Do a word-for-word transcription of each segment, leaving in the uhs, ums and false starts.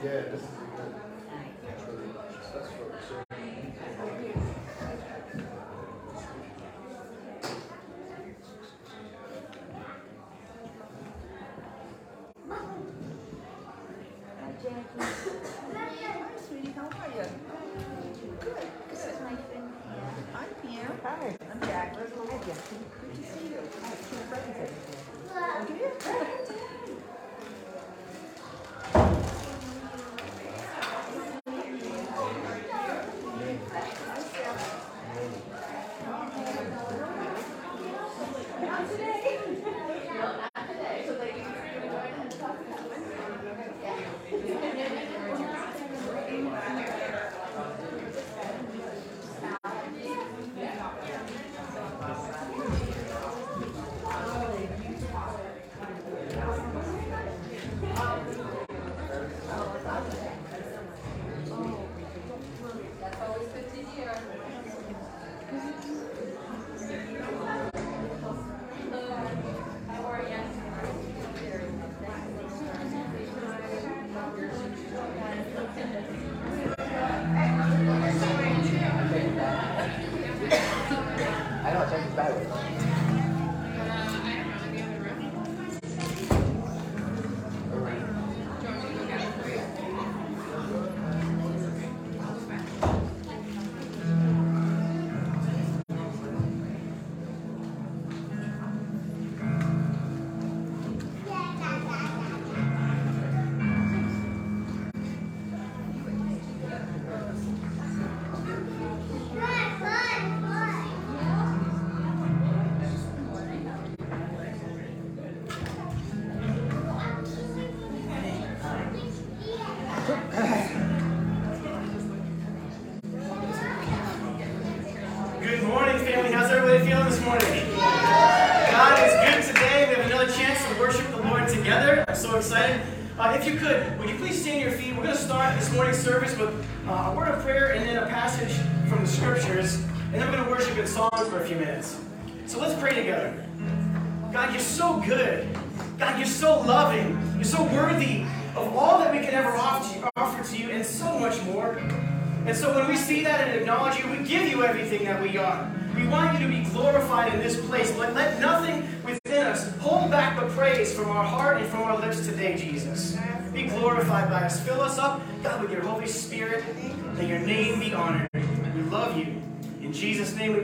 Yeah, this is good. That's really that's what we're saying.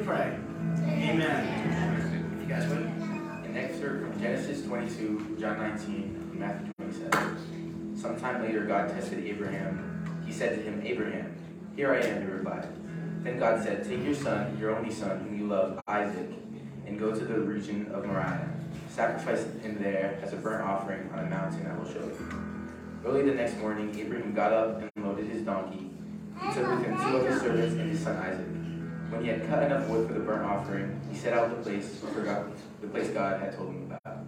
Pray. Amen. If you guys would. And next we're from Genesis twenty-two, John nineteen, and Matthew twenty-seven. Sometime later, God tested Abraham. He said to him, "Abraham." "Here I am," he replied. Then God said, "Take your son, your only son, whom you love, Isaac, and go to the region of Moriah. Sacrifice him there as a burnt offering on a mountain I will show you." Early the next morning, Abraham got up and loaded his donkey. He took with him two of his servants and his son Isaac. When he had cut enough wood for the burnt offering, he set out the place for God, the place God had told him about.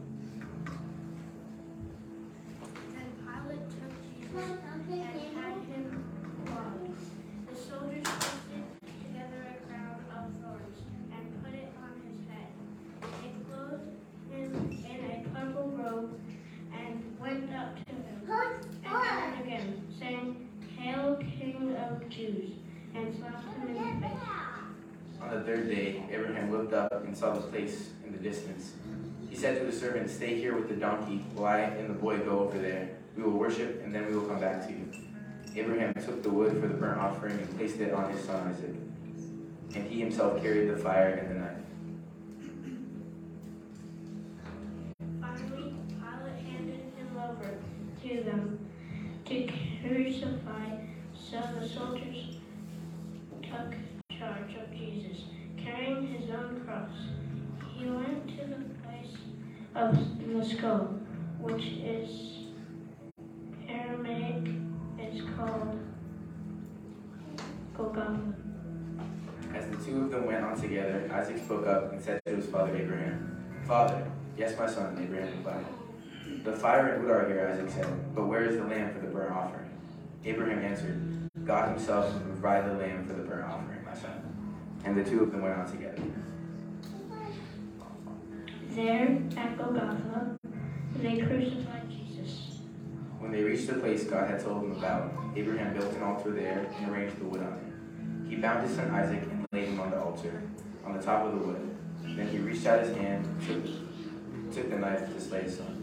And Pilate took Jesus and had him flogged. The soldiers twisted together a crown of thorns and put it on his head. They clothed him in a purple robe and went up to him and him again, saying, "Hail, King of Jews," and slapped him in the face. On the third day, Abraham looked up and saw the place in the distance. He said to the servant, "Stay here with the donkey while I and the boy go over there. We will worship, and then we will come back to you." Abraham took the wood for the burnt offering and placed it on his son Isaac. And he himself carried the fire and the knife. Finally, Pilate handed him over to them to crucify, so the soldiers took charge of Jesus, carrying his own cross. He went to the place of the skull, which is Aramaic is called Golgotha. As the two of them went on together, Isaac spoke up and said to his father Abraham, "Father." "Yes, my son," Abraham replied. "The fire and wood are here," Isaac said, "but where is the lamb for the burnt offering?" Abraham answered, "God himself will provide the lamb for the burnt offering." And the two of them went on together. There, at Golgotha, they crucified Jesus, When they reached the place God had told them about, Abraham built an altar there and arranged the wood on it. He bound his son Isaac and laid him on the altar, on the top of the wood. Then he reached out his hand and took, took the knife to slay his son.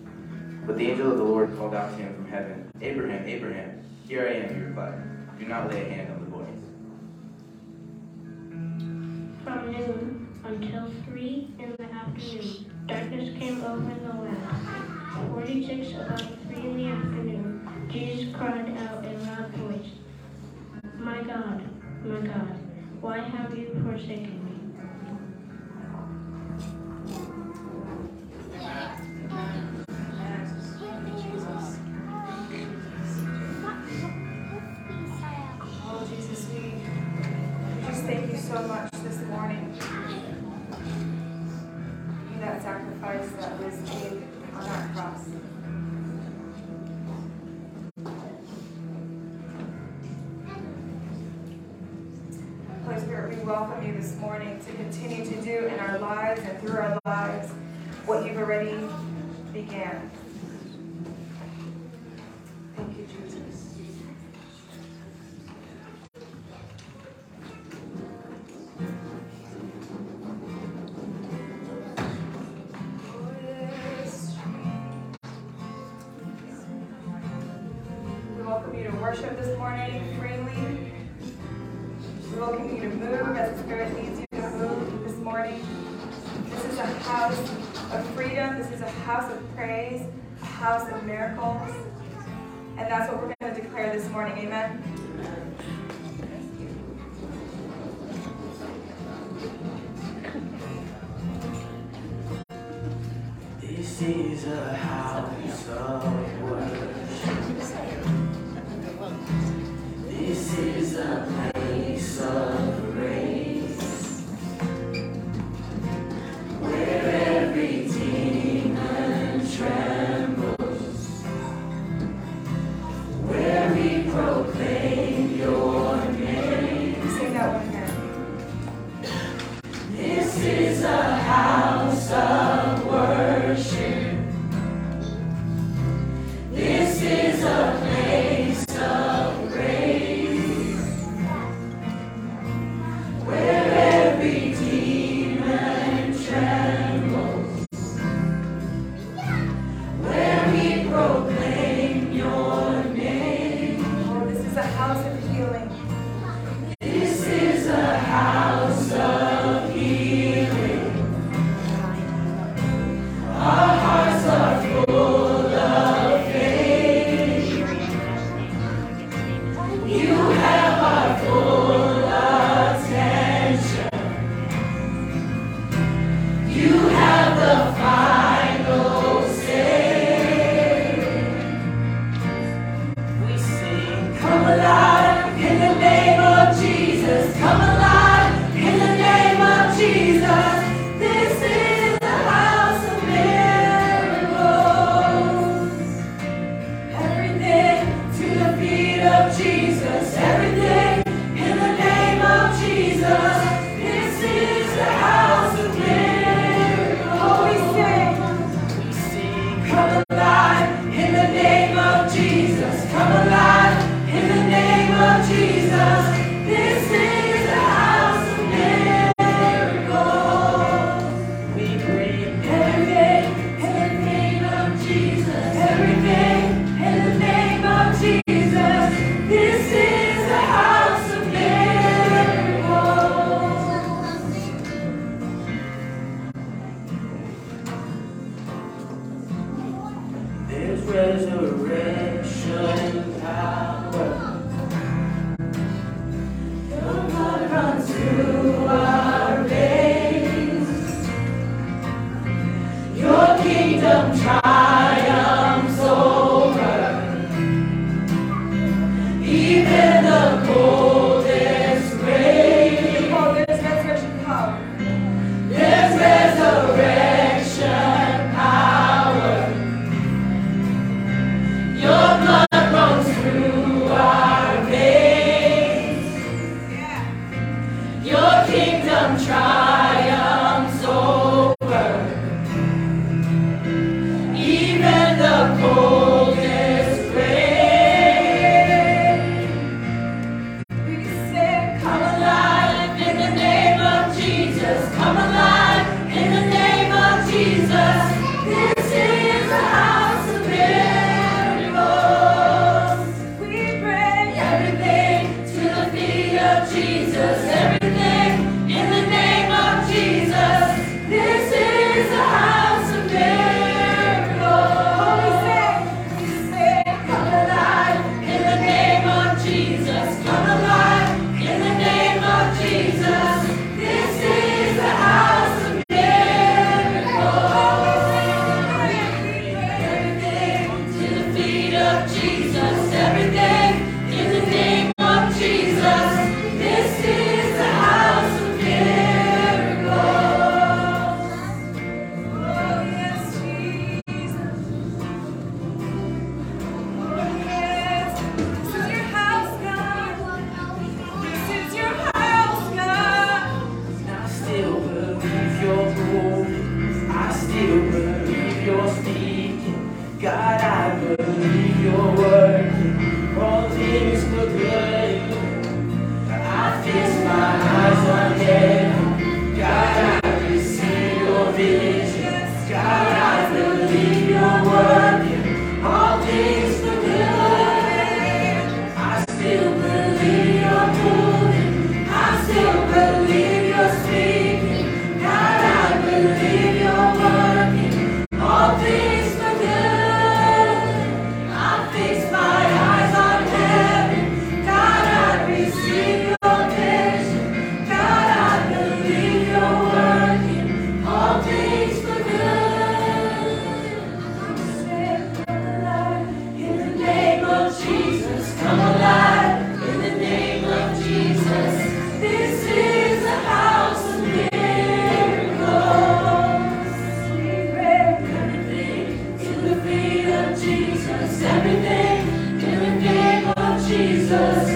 But the angel of the Lord called out to him from heaven, "Abraham, Abraham, here I am," he replied. "Do not lay a hand on the boy." From noon until three in the afternoon, darkness came over the land. Forty-six about three in the afternoon, Jesus cried out in a loud voice, "My God, my God, why have you forsaken me?" Oh, Jesus, we just thank you so much this morning. Be that sacrifice that was made on our cross. Holy Spirit, we welcome you this morning to continue to do in our lives and through our lives what you've already began. Thank you, Jesus. Worship this morning freely. We welcome you to move as the Spirit leads you to move this morning. This is a house of freedom. This is a house of praise, a house of miracles. And that's what we're going to declare this morning. Amen. This is a house of worship. This is a place of grace, where every demon trembles, where we proclaim your name. Sing that one again. This is a house of worship. This is a place of grace. Resurrection power. Over.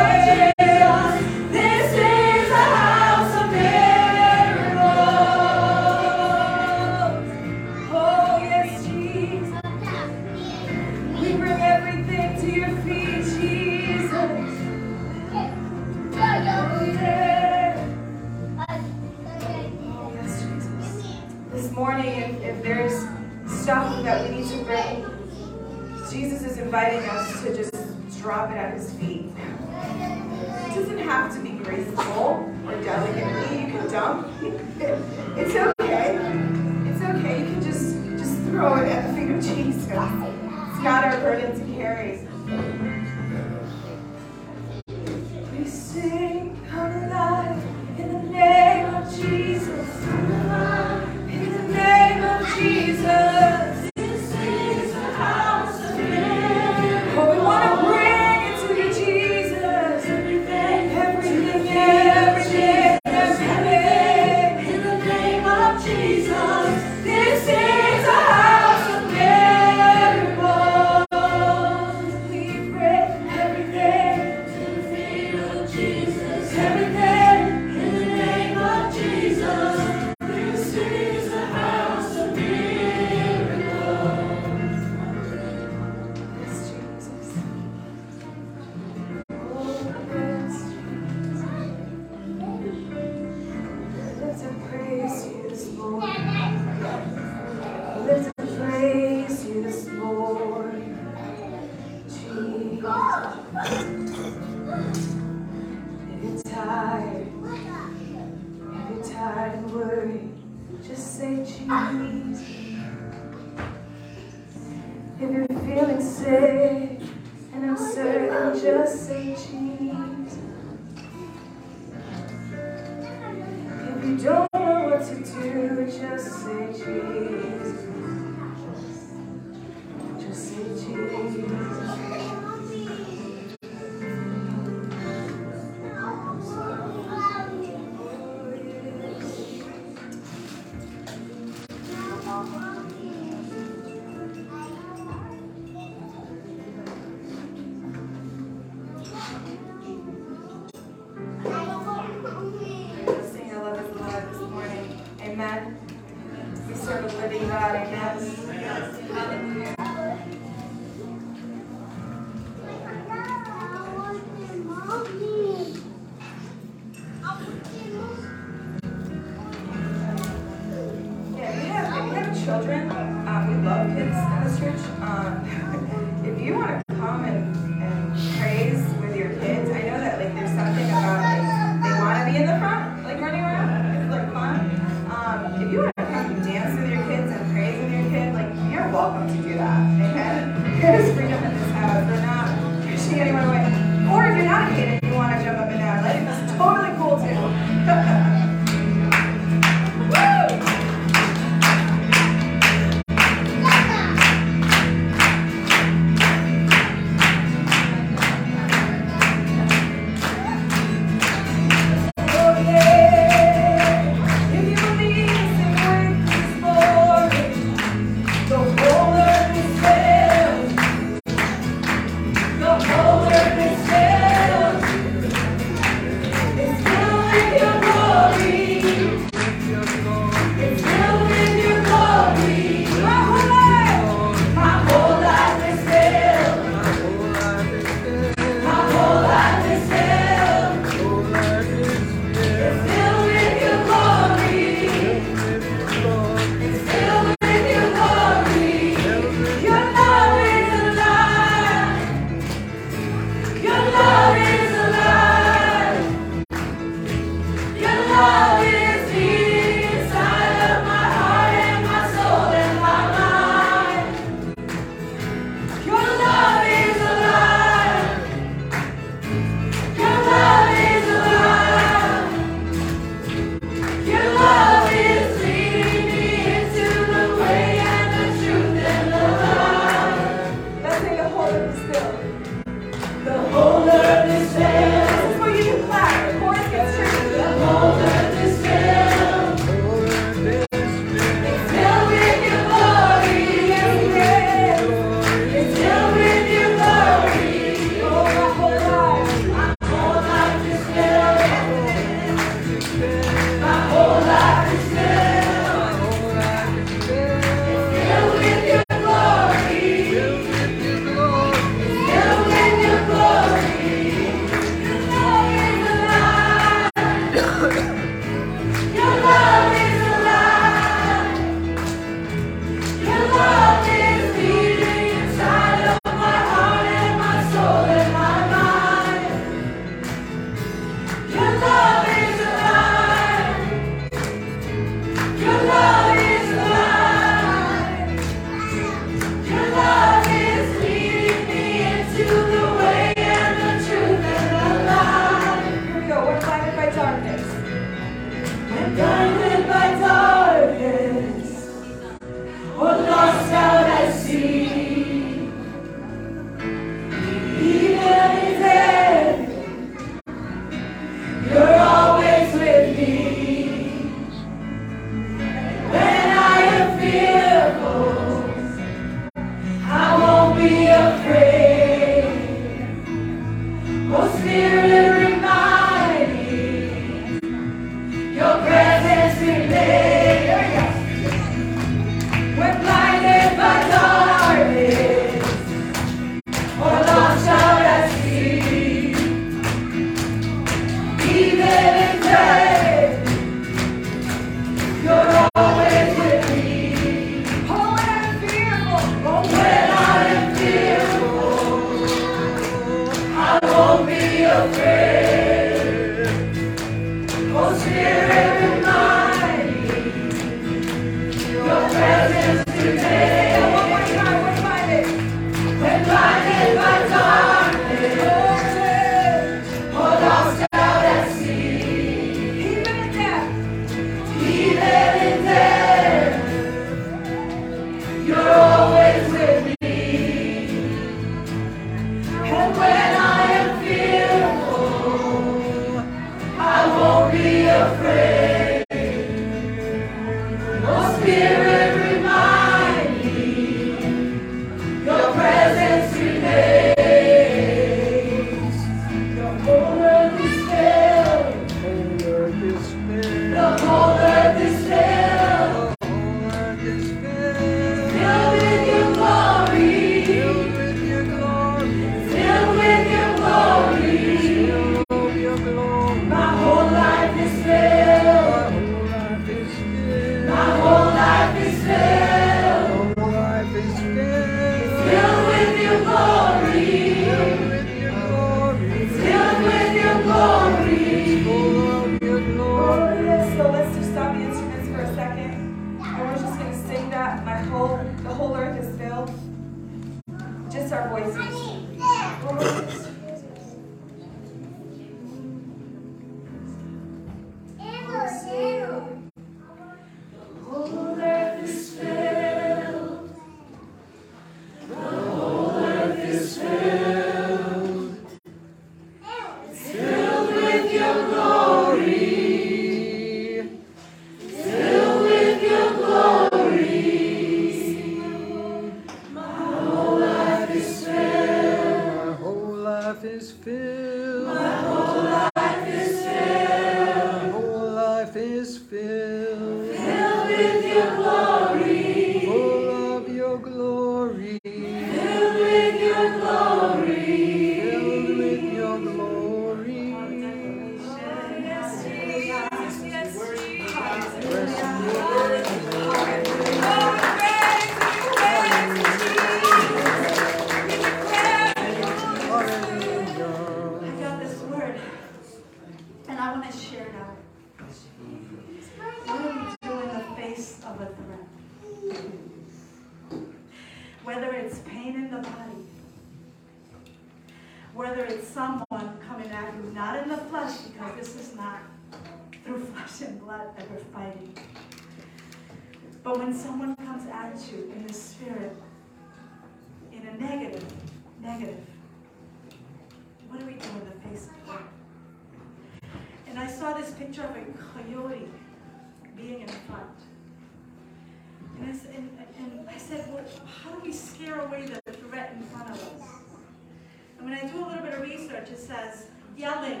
It says, yelling,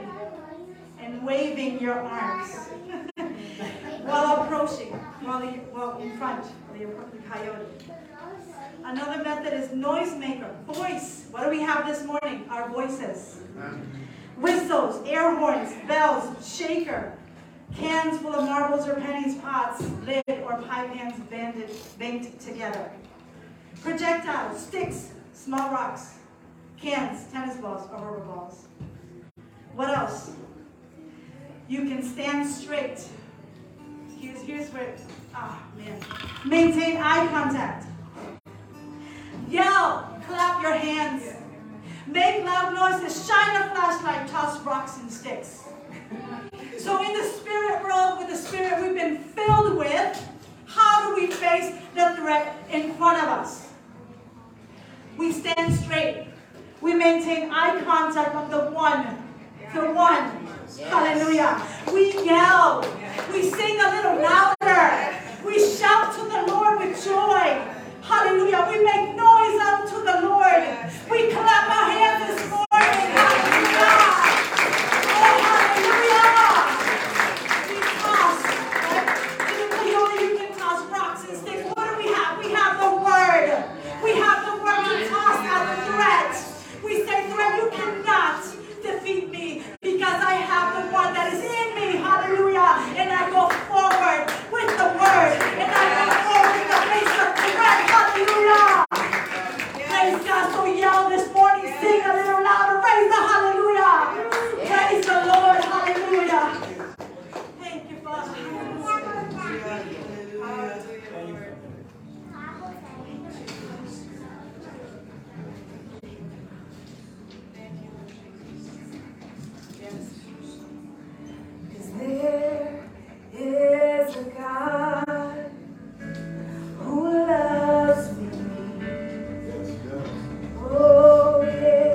and waving your arms while approaching, while, the, while in front of the, the coyote. Another method is noisemaker, voice. What do we have this morning? Our voices. Whistles, air horns, bells, shaker, cans full of marbles or pennies, pots, lid, or pie pans banded, banked together. Projectiles, sticks, small rocks, cans, tennis balls, or rubber balls. What else? You can stand straight. Here's, here's where, ah, oh, man. Maintain eye contact. Yell, clap your hands. Make loud noises, shine a flashlight, toss rocks and sticks. So in the spirit world, with the spirit we've been filled with, how do we face the threat in front of us? We stand straight. We maintain eye contact with the one. The one. Yes. Hallelujah. We yell. We sing a little louder. We shout to the Lord with joy. Hallelujah. We make noise unto the Lord. We clap our hands this morning. Hallelujah. Oh, hallelujah. We toss. Right? You can toss rocks and sticks. What do we have? We have the word. We have the word to toss at the threat. We say, threat, you cannot defeat me because I have the one that is in me. Hallelujah. And I go forward with the word. And I go forward in the face of threat. Hallelujah. Yes. Praise God. So yell this morning. Yes. Sing a little louder. Praise the hallelujah. Yes. Praise the Lord. Hallelujah. Thank you, Father. Hallelujah. Hallelujah. There is a God who loves me. Oh, yeah,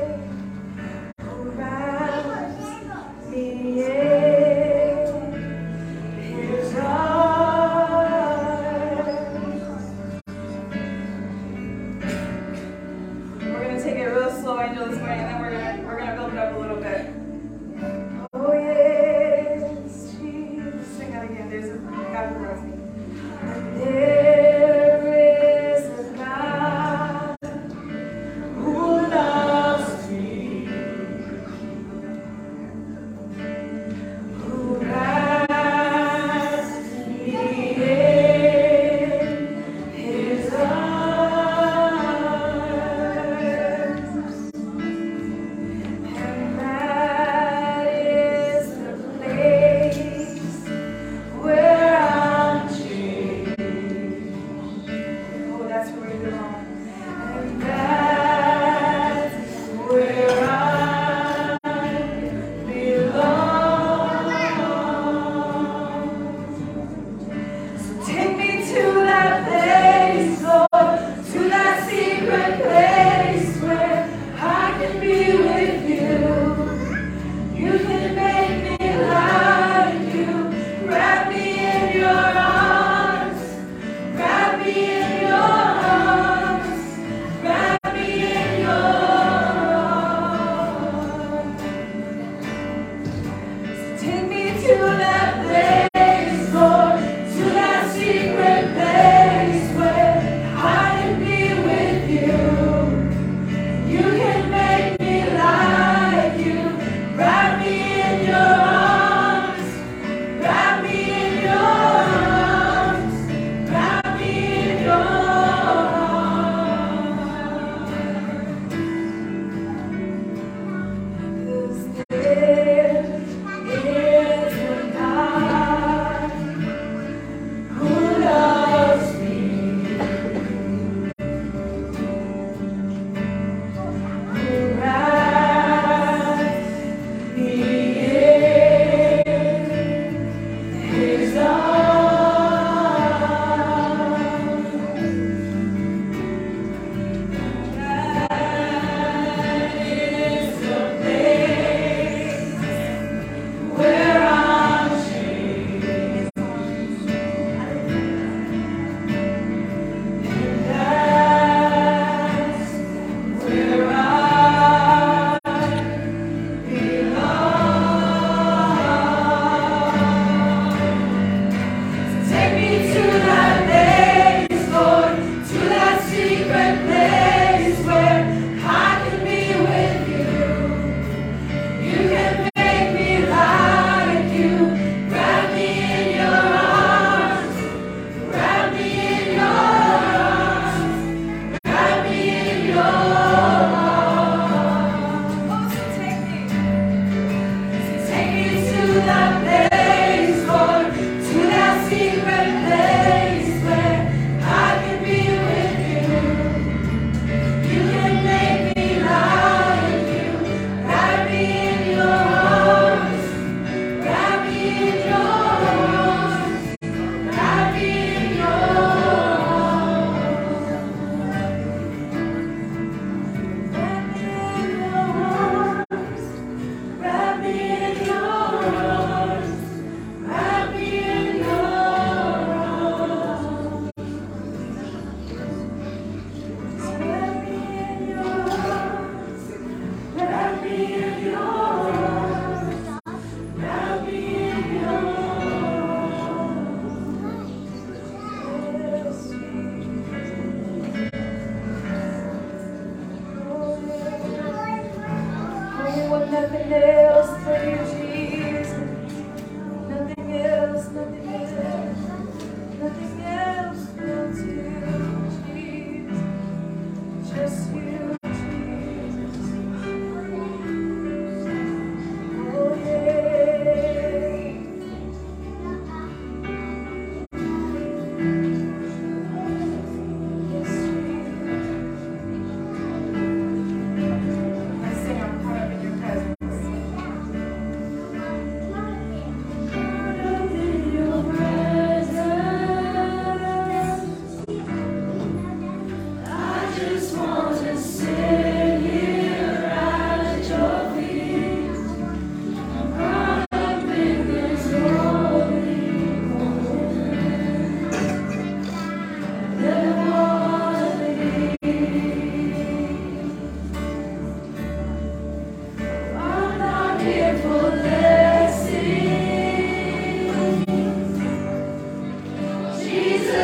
who wraps me in His arms. We're going to take it real slow, Angel, this morning, and then we're going to, we're going to build it up a little bit.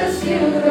That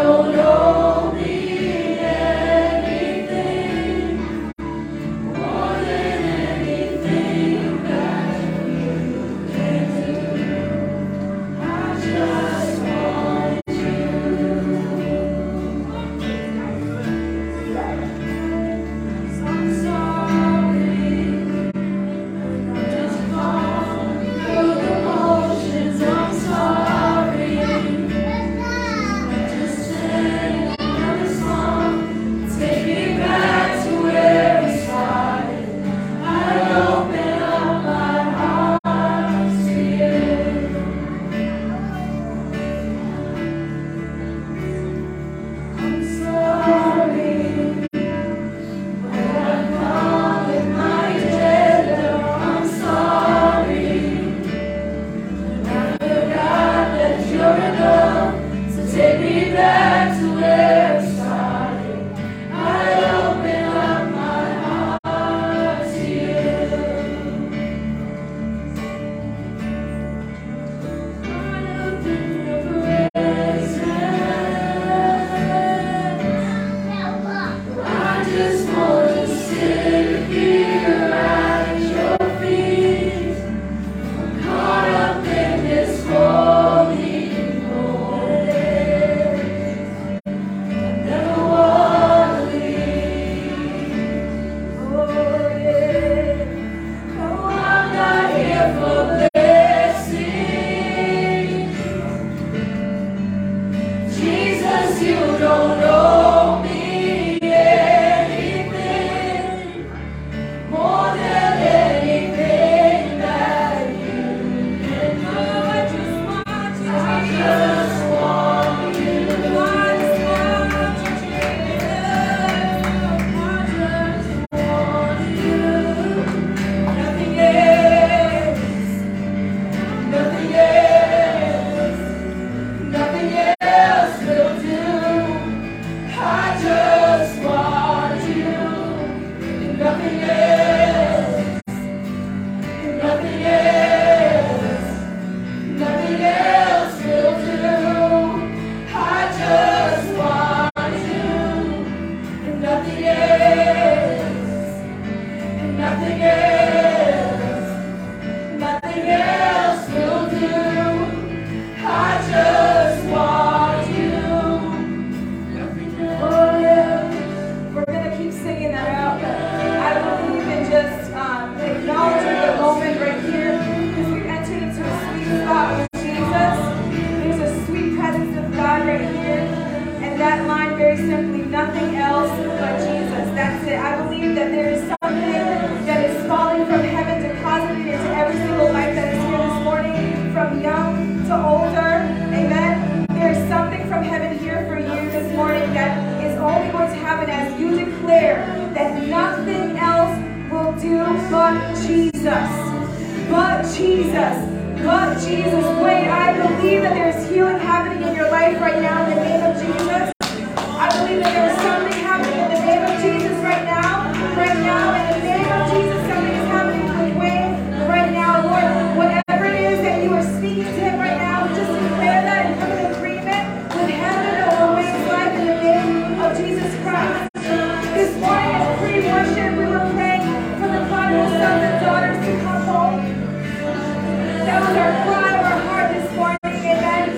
was our cry of our heart this morning, amen.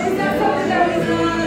It's not something that we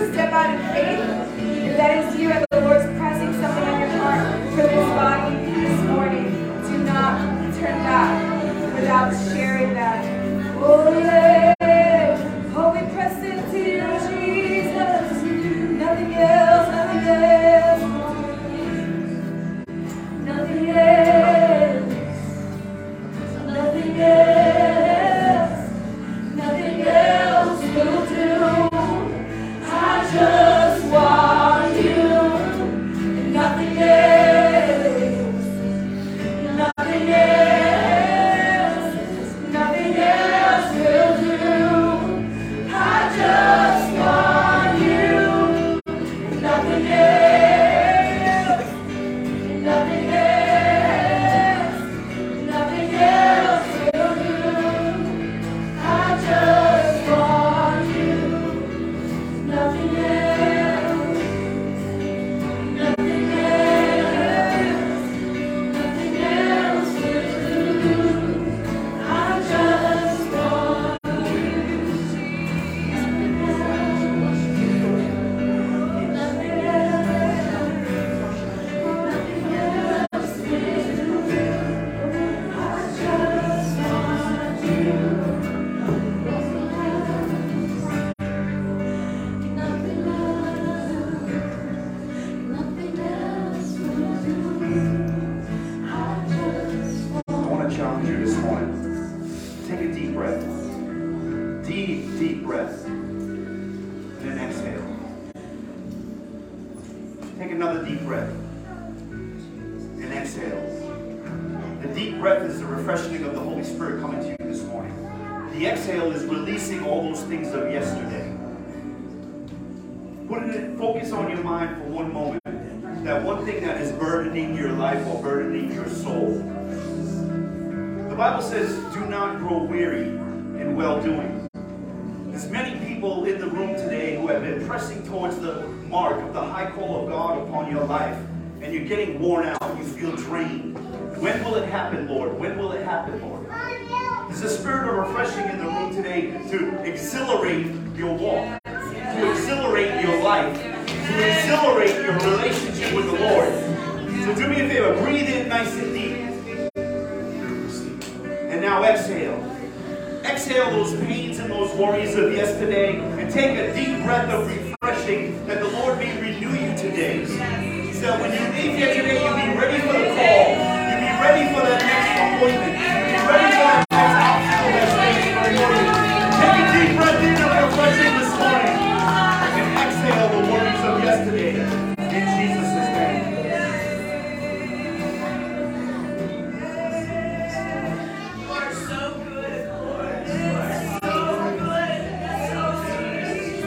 to step out in faith, if that is you and the Lord's pressing something on your heart for this body this morning, do not turn back without sharing that. Holy, holy, press into you, Jesus. Nothing else, nothing else, nothing else, nothing else. Getting worn out, you feel drained. When will it happen, Lord? When will it happen, Lord? There's a spirit of refreshing in the room today to exhilarate your walk, to exhilarate your life, to exhilarate your relationship with the Lord. So do me a favor, breathe in nice and deep. And now exhale. Exhale those pains and those worries of yesterday and take a deep breath of refreshing that the Lord may renew you today. That when you leave here today, you'll be ready for the call. You'll be ready for that next appointment. You'll be ready for that next obstacle that's waiting for you. Take a deep breath in of refreshing this morning and exhale the worries of yesterday. In Jesus' name. You are so good, Lord. You are so good. So good. Yes, Jesus.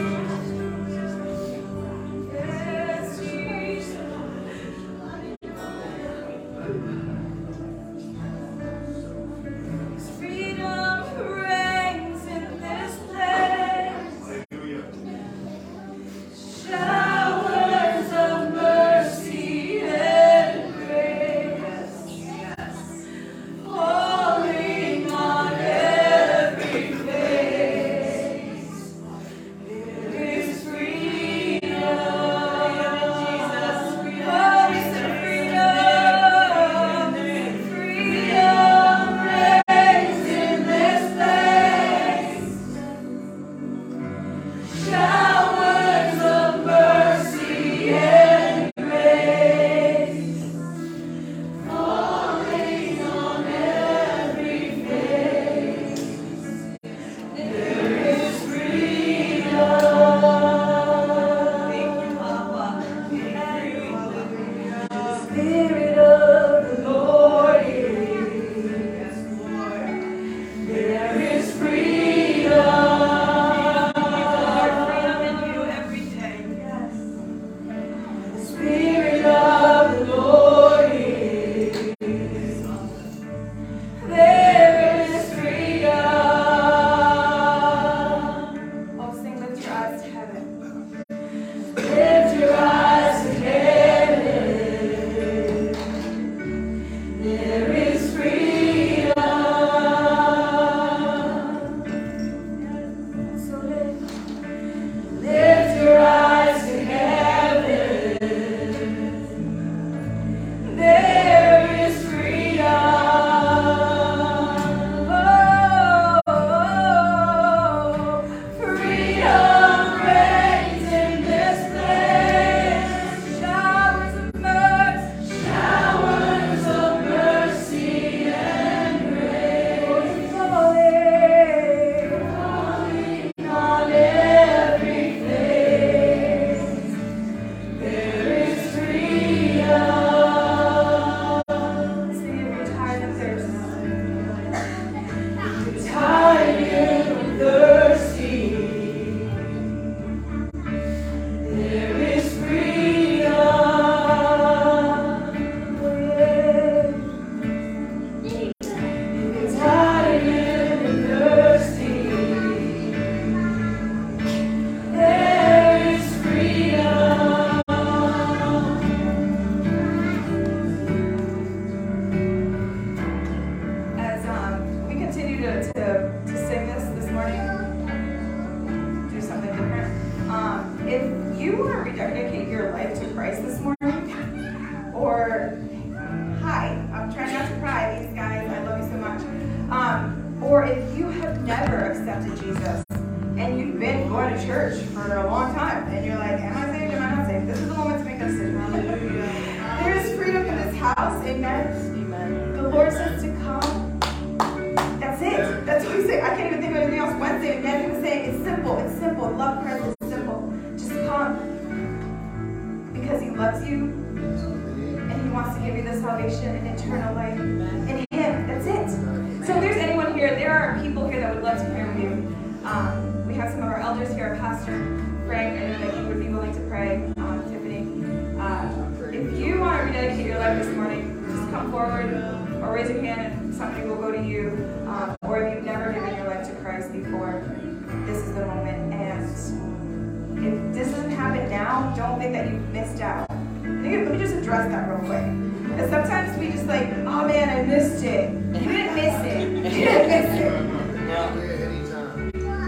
you want to rededicate your life to Christ this morning? Or, hi, I'm trying not to cry, these guys, I love you so much. Um, or if you have never accepted Jesus, and you've been going to church for a long time, and you're like, am I saved, am I not saved? This is the moment to make that decision. There is freedom in this house, amen? Amen. The Lord says to come. That's it. That's what He said. I can't even think of anything else. Wednesday, Matthew was saying, it's simple, it's simple. Love Christ is simple. Just come. Because He loves you, and He wants to give you the salvation and eternal life in Him. That's it. So if there's anyone here, there are people here that would love to pray with you. Um, We have some of our elders here, our pastor, Frank, I know that you would be willing to pray, um, Tiffany. Uh, if you want to rededicate your life this morning, just come forward or raise your hand and somebody will go to you. Um, or if you've never given your life to Christ before, this is the moment. And if this doesn't happen now, don't think that you've missed out. Let me just address that real quick. And sometimes we just like, oh man, I missed it. You didn't miss it. You didn't miss it.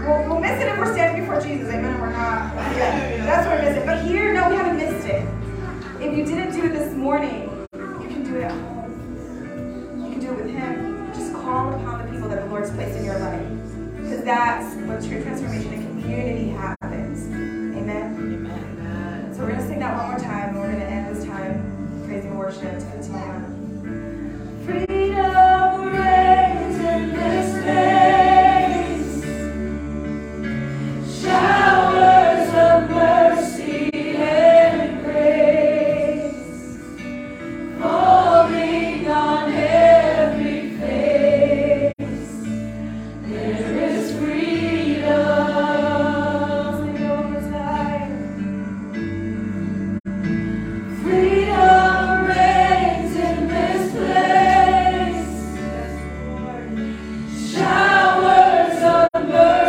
We'll, we'll miss it if we're standing before Jesus, amen, and we're not. Yeah, that's where we miss it. But here, no, we haven't missed it. If you didn't do it this morning, you can do it at home. You can do it with Him. Just call upon the people that the Lord's placed in your life. Because that's when true transformation and community happens. Amen? Amen. So we're going to sing that one more time, and we're going to end this time praising worship to continue on. Freedom reigns in this day. Showers of mercy and grace, falling on every face, there is freedom in your life. Freedom reigns in this place, showers of mercy.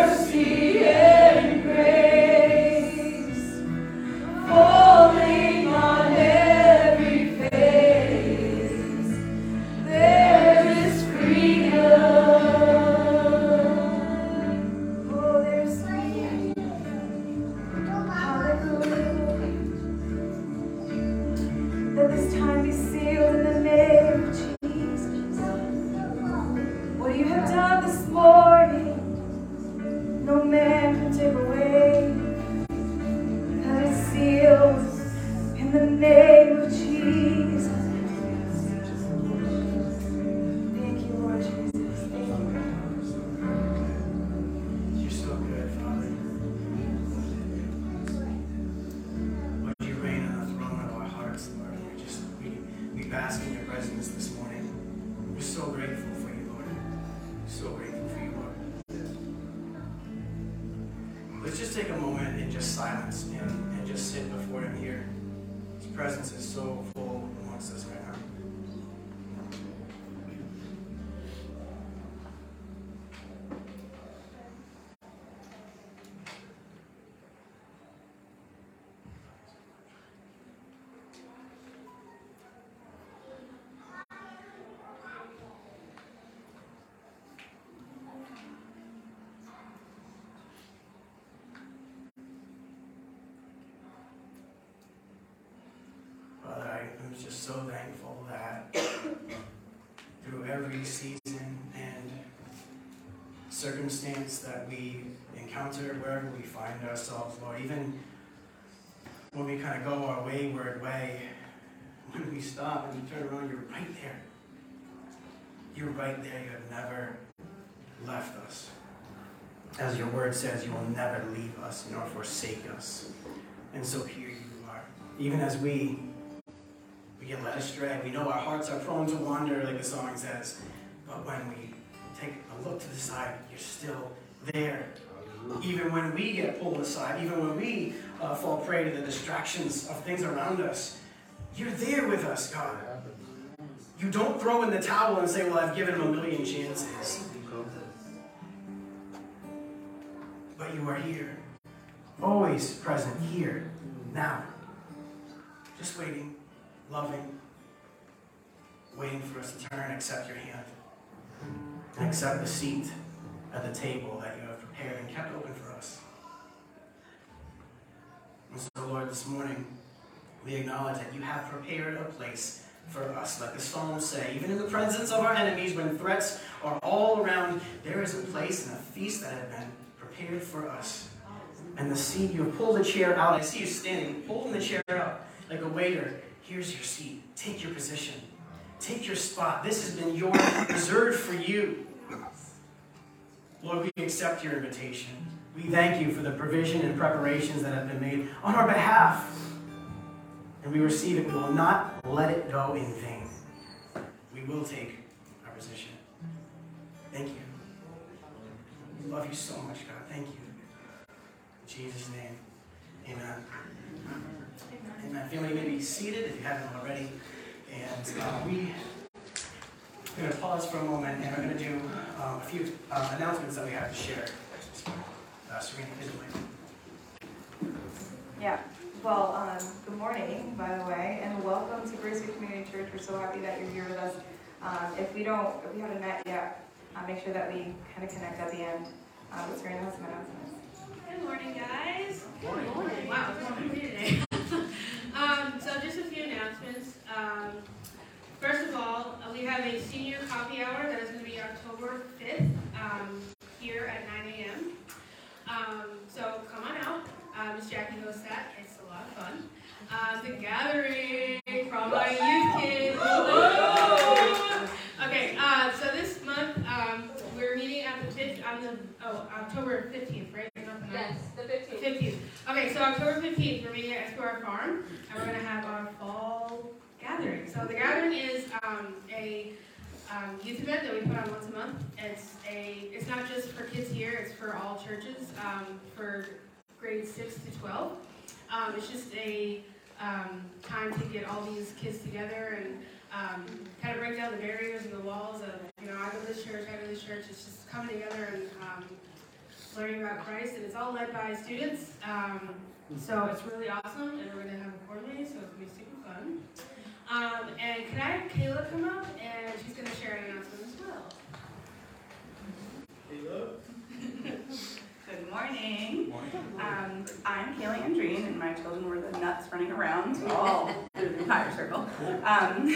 Just so thankful that through every season and circumstance that we encounter, wherever we find ourselves, Lord, even when we kind of go our wayward way, when we stop and we turn around, you're right there. You're right there. You have never left us. As your word says, you will never leave us nor forsake us. And so here you are. Even as we get led astray, we know our hearts are prone to wander, like the song says, but when we take a look to the side, you're still there. Even when we get pulled aside, even when we uh, fall prey to the distractions of things around us, you're there with us, God. You don't throw in the towel and say, well, I've given him a million chances. But you are here, always present here, now, just waiting. Loving, waiting for us to turn and accept your hand, and accept the seat at the table that you have prepared and kept open for us. And so, Lord, morning, we acknowledge that you have prepared a place for us. Like the Psalms say, even in the presence of our enemies, when threats are all around, there is a place and a feast that have been prepared for us. And the seat, you pull the chair out. I see you standing, holding the chair up like a waiter. Here's your seat. Take your position. Take your spot. This has been your reserved for you. Lord, we accept your invitation. We thank you for the provision and preparations that have been made on our behalf. And we receive it. We will not let it go in vain. We will take our position. Thank you. We love you so much, God. Thank you. In Jesus' name, amen. Amen. Family, you may be seated if you haven't already. And uh, we... I'm going to pause for a moment, and I'm going to do um, a few uh, announcements that we have to share. Uh, Serena, please wait. Yeah. Well, um, good morning, by the way, and welcome to Graceway Community Church. We're so happy that you're here with us. Um, if we don't, if we haven't met yet, uh, make sure that we kind of connect at the end. Uh, but Serena has some announcements. Good morning, guys. Good morning. Good morning. Wow, it's going to be today. um, so just a few announcements. Um, First of all, we have a senior coffee hour that is going to be October fifth um, here at nine a.m. Um, so come on out. Uh, Miss Jackie hosts that. It's a lot of fun. Uh, the gathering from our youth kids. Okay, uh, so this month um, we're meeting at the fifth on the oh October fifteenth, right? Yes, the fifteenth. fifteenth. Okay, so October fifteenth we're meeting at Esquire Farm, and we're going to have our fall gathering. So the gathering is um, a um, youth event that we put on once a month. It's a it's not just for kids here; it's for all churches um, for grades six to twelve. Um, it's just a um, time to get all these kids together and um, kind of break down the barriers and the walls of, you know, I go to this church, I go to this church. It's just coming together and um, learning about Christ, and it's all led by students. Um, so it's really awesome, and we're gonna have a quarterly, so it's gonna be super fun. Um, and can I have Kayla come up, and she's going to share an announcement as well. Kayla? Good morning. Morning. Um, I'm Kaylee Andreen, and my children were the nuts running around all through the entire circle. Um,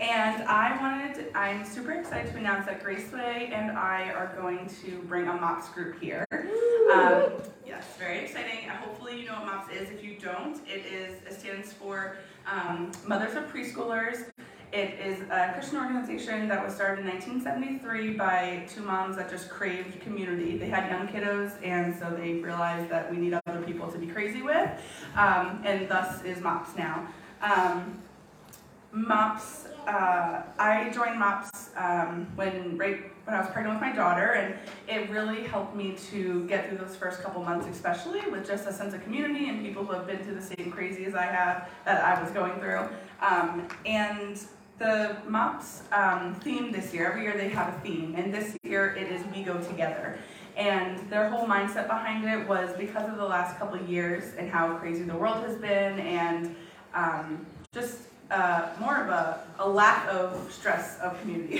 and I wanted, to, I'm super excited to announce that Graceway and I are going to bring a MOPS group here. Um, yes, very exciting. Hopefully you know what MOPS is. If you don't, it is it stands for Um, Mothers of Preschoolers. It is a Christian organization that was started in nineteen seventy-three by two moms that just craved community. They had young kiddos, and so they realized that we need other people to be crazy with, um, and thus is MOPS now. Um, MOPS, uh, I joined MOPS um, when right when I was pregnant with my daughter, and it really helped me to get through those first couple months, especially with just a sense of community and people who have been through the same crazy as I have that I was going through. Um, and the MOPS um, theme this year, every year they have a theme, and this year it is We Go Together. And their whole mindset behind it was because of the last couple of years and how crazy the world has been, and um, just Uh, more of a, a lack of stress of community.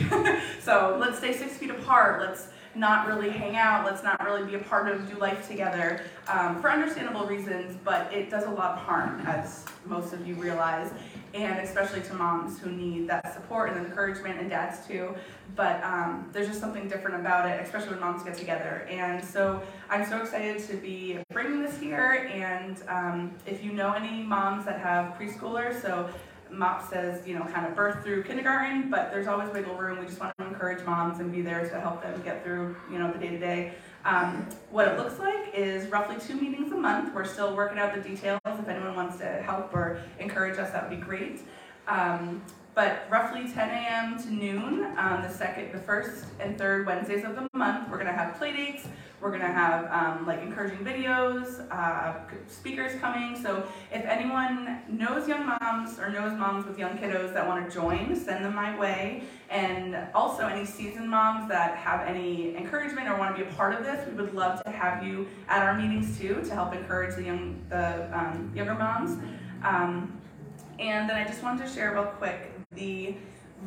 So let's stay six feet apart, let's not really hang out, let's not really be a part of, do life together, um, for understandable reasons, but it does a lot of harm, as most of you realize, and especially to moms who need that support and encouragement, and dads too, but um, there's just something different about it, especially when moms get together. And so I'm so excited to be bringing this here, and um, if you know any moms that have preschoolers, so MOPS says, you know, kind of birth through kindergarten, but there's always wiggle room. We just want to encourage moms and be there to help them get through, you know, the day-to-day. Um, what it looks like is roughly two meetings a month. We're still working out the details. If anyone wants to help or encourage us, that would be great. Um, but roughly ten a.m. to noon on the second, the first and third Wednesdays of the month, we're going to have play dates. We're going to have um, like encouraging videos, uh, speakers coming. So if anyone knows young moms or knows moms with young kiddos that want to join, send them my way. And also any seasoned moms that have any encouragement or want to be a part of this, we would love to have you at our meetings too to help encourage the young, the um, younger moms. Um, and then I just wanted to share real quick the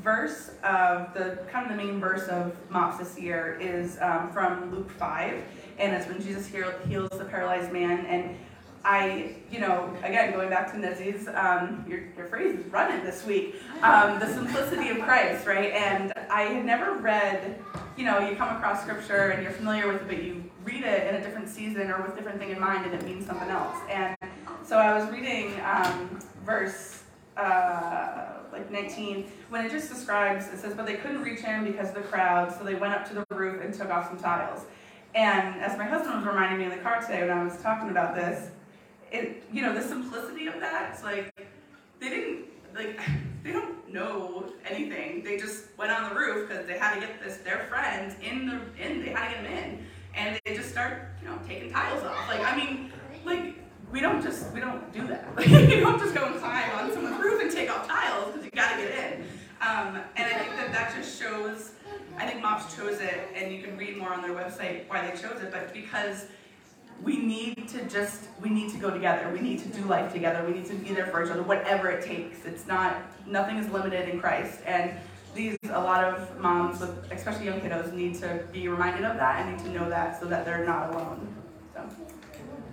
verse of the kind of the main verse of MOPS this year is um, from Luke five, and it's when Jesus heals the paralyzed man. And I, you know, again, going back to Nizzy's, um, your, your phrase is running this week, um, the simplicity of Christ, right? And I had never read, you know, you come across scripture and you're familiar with it, but you read it in a different season or with a different thing in mind, and it means something else. And so I was reading um, verse uh, like nineteen, when it just describes, it says, but they couldn't reach him because of the crowd, so they went up to the roof and took off some tiles. And as my husband was reminding me in the car today when I was talking about this, it, you know, the simplicity of that, it's like, they didn't, like, they don't know anything. They just went on the roof because they had to get this, their friends in the, in, they had to get them in. And they just start, you know, taking tiles off. Like, I mean, like, we don't just, we don't do that. Like, you don't just go and climb on someone's roof and take off tiles because you got to get in. Um, and I think that that just shows, I think MOPS chose it, and you can read more on their website why they chose it, but because we need to just, we need to go together. We need to do life together. We need to be there for each other, whatever it takes. It's not, nothing is limited in Christ. And these, a lot of moms, with, especially young kiddos, need to be reminded of that and need to know that so that they're not alone. So,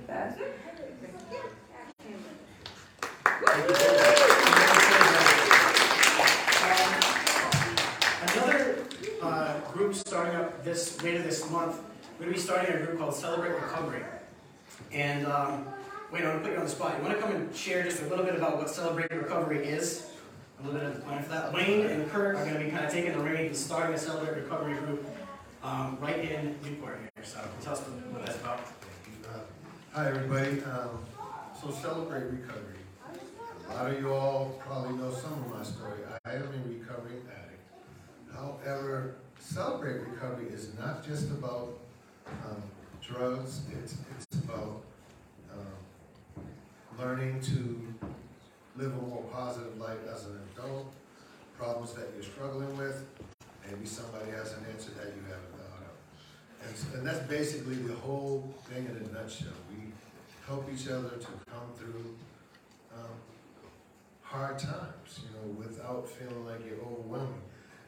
that's it. Another uh, group starting up this later this month, we're going to be starting a group called Celebrate Recovery. And, um, wait, I'm going to put you on the spot. You want to come and share just a little bit about what Celebrate Recovery is? A little bit of the plan for that. Wayne and Kurt are going to be kind of taking the reins and starting a Celebrate Recovery group um, right in Newport here. So tell us what that's about. Uh, hi, everybody. Um, so Celebrate Recovery. A lot of you all probably know some of my story. I am a recovering addict. However, Celebrate Recovery is not just about um, drugs. It's, it's about um, learning to live a more positive life as an adult, problems that you're struggling with, maybe somebody has an answer that you haven't thought of. And, so, and that's basically the whole thing in a nutshell. We help each other to come through um, hard times, you know, without feeling like you're overwhelming.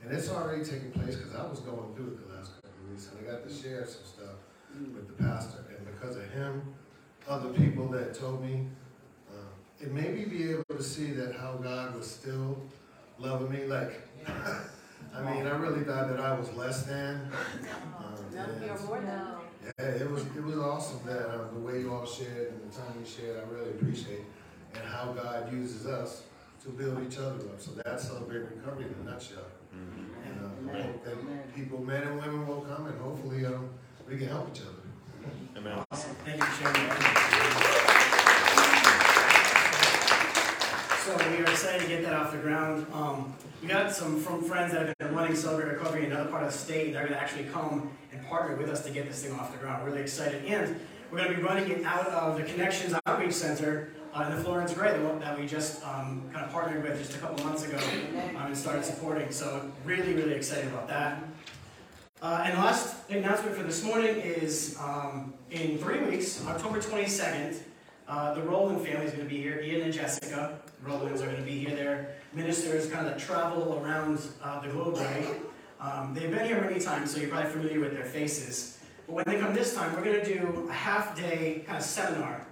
And it's already taking place because I was going through it the last couple of weeks, and I got to share some stuff with the pastor. And because of him, other people that told me, it made me be able to see that how God was still loving me. Like, yes. I mean, I really thought that I was less than. No, um, you're more than. Yeah, it was it was awesome that um, the way you all shared and the time you shared, I really appreciate, and how God uses us to build each other up. So that's Celebrate Recovery in a nutshell. Mm-hmm. And um, I hope that people, men and women, will come, and hopefully um, we can help each other. Amen. Awesome. Thank you for sharing that. So we are excited to get that off the ground. Um, we got some from friends that have been running Celebrate Recovery in another part of the state. They're going to actually come and partner with us to get this thing off the ground. We're really excited. And we're going to be running it out of the Connections Outreach Center uh, in the Florence Gray, the one that we just um, kind of partnered with just a couple months ago um, and started supporting. So really, really excited about that. Uh, and the last announcement for this morning is um, in three weeks, October twenty-second, Uh, the Rowland family is going to be here. Ian and Jessica Rowlands are going to be here. They're ministers kind of that travel around uh, the globe, right? Um, they've been here many times, so you're probably familiar with their faces. But when they come this time, we're going to do a half-day kind of seminar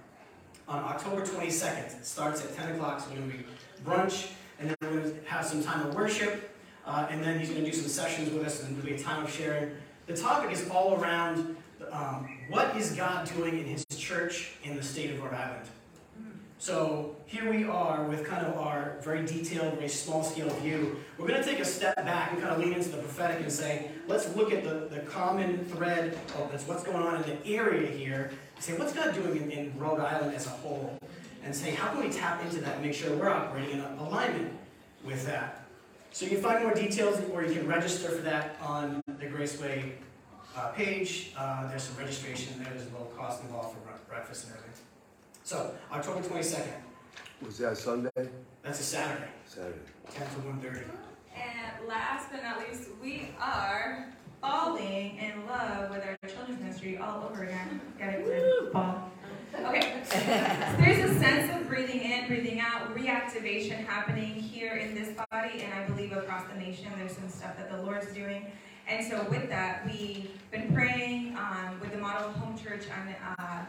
on October twenty-second. It starts at ten o'clock, so we're going to be brunch, and then we're going to have some time of worship, uh, and then he's going to do some sessions with us, and there'll be a time of sharing. The topic is all around Um, what is God doing in his church in the state of Rhode Island? So here we are with kind of our very detailed, very small-scale view. We're going to take a step back and kind of lean into the prophetic and say, let's look at the, the common thread of this, what's going on in the area here, and say, what's God doing in, in Rhode Island as a whole? And say, how can we tap into that and make sure we're operating in alignment with that? So you can find more details, or you can register for that on the Graceway Uh, page. Uh, there's some registration there. There's a little cost involved for breakfast and everything. So, October twenty-second. Was that Sunday? That's a Saturday. Saturday. ten to one thirty. And last but not least, we are falling in love with our children's ministry all over again. Got it? Fall. Okay. There's a sense of breathing in, breathing out, reactivation happening here in this body, and I believe across the nation. There's some stuff that the Lord's doing. And so with that, we've been praying um, with the model of home church on uh,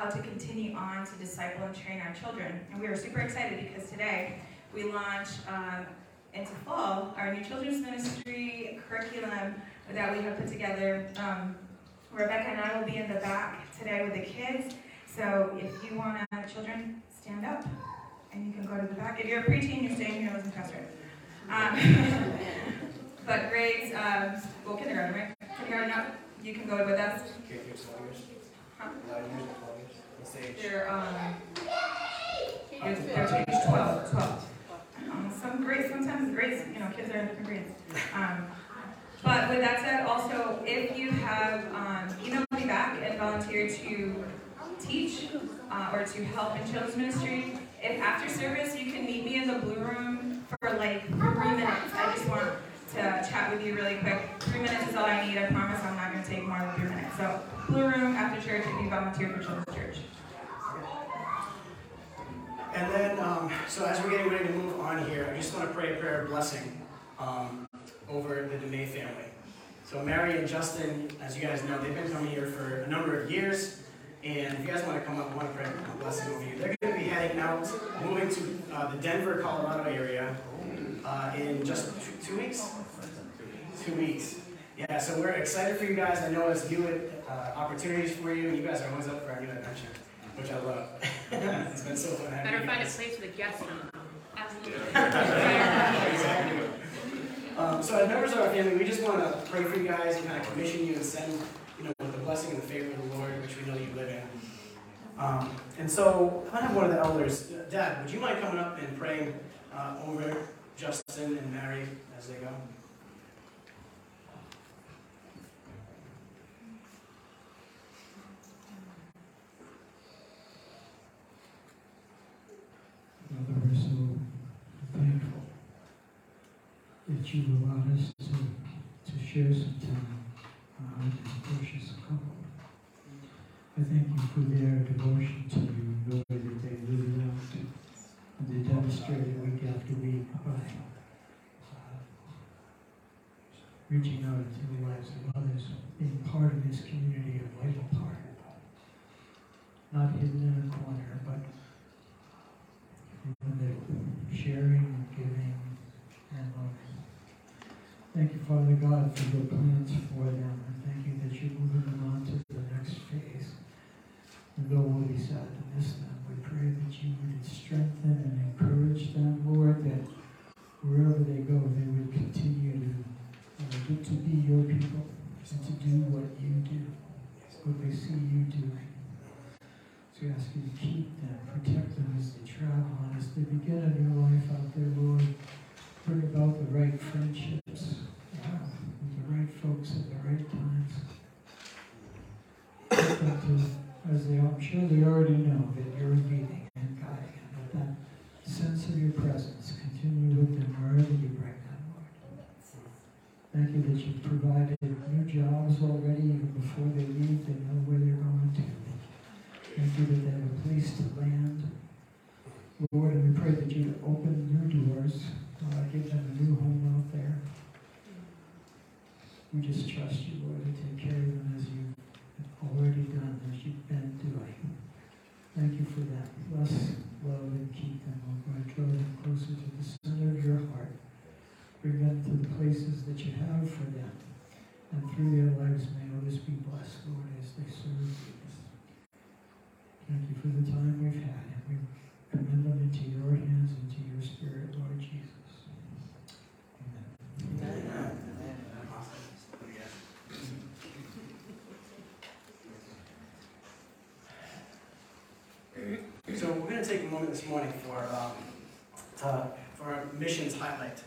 how to continue on to disciple and train our children. And we were super excited because today we launch um, into fall our new children's ministry curriculum that we have put together. Um, Rebecca and I will be in the back today with the kids. So if you want to, children, stand up and you can go to the back. If you're a preteen, you're staying here with the professor. Um, but grades, um, well, kindergarten, right? Kindergarten up, you can go with us. Huh? They're, um, they're, they're age twelve. twelve. Um, some grades, sometimes grades, you know, kids are in different grades. Um, but with that said, also, if you have um, emailed me back and volunteered to teach uh, or to help in children's ministry, if after service you can meet me in the blue room for like three minutes, I just want to chat with you really quick. Three minutes is all I need. I promise I'm not going to take more than three minutes. So, blue room after church if you volunteer for children's church. And then, um, so as we're getting ready to move on here, I just want to pray a prayer of blessing um, over the DeMay family. So Mary and Justin, as you guys know, they've been coming here for a number of years. And if you guys want to come up, I want to pray a blessing over you. They're going to be heading out, moving to uh, the Denver, Colorado area uh, in just two, two weeks? Two weeks. Yeah, so we're excited for you guys. I know it's new uh, opportunities for you. You guys are always up for our new adventure, which I love. It's been so fun having you. Better find a place with a guest room. Absolutely. Exactly. Um, so as members of our family, we just want to pray for you guys and kind of commission you and send, you know, with the blessing and the favor of the Lord, which we know you live in. Um, and so I have one of the elders. Dad, would you mind coming up and praying uh, over Justin and Mary as they go? Father, we're so thankful that you allowed us to, to share some time uh, with this precious couple. I thank you for their devotion to you and the way that they lived out and they demonstrated week after week by uh, reaching out into the lives of others, being part of this community, a vital part. Not hidden in a corner, but sharing and giving and loving. Thank you, Father God, for your plans for them. And thank you that you're moving them on to the next phase. And though we'll be sad to miss them, we pray that you would strengthen and encourage them, Lord, that wherever they go, they would continue to, uh, get to be your people and to do what you do, what they see you doing. We ask you to keep them, protect them as they travel, and as they begin a new life out there, Lord, bring about the right friendships, uh, with the right folks at the right times. But as they, I'm sure they already know that you're leading and guiding, and that sense of your presence continue with them wherever you bring them, Lord. Thank you that you've provided new jobs already, even before they leave, they know where they're going to. Thank you that they have a place to land. Lord, and we pray that you would open new doors, uh, give them a new home out there. We just trust you, Lord, to take care of them as you have already done, as you've been doing. Thank you for that. Bless, love, and keep them, Lord God. Draw them closer to the center of your heart. Bring them to the places that you have for them. And through their lives, may others be blessed, Lord, as they serve you. Thank you for the time we've had, and we commend them into your hands and to your spirit, Lord Jesus. Amen. Amen. Amen. Amen. Awesome. So we're going to take a moment this morning for um, uh, for our missions highlight.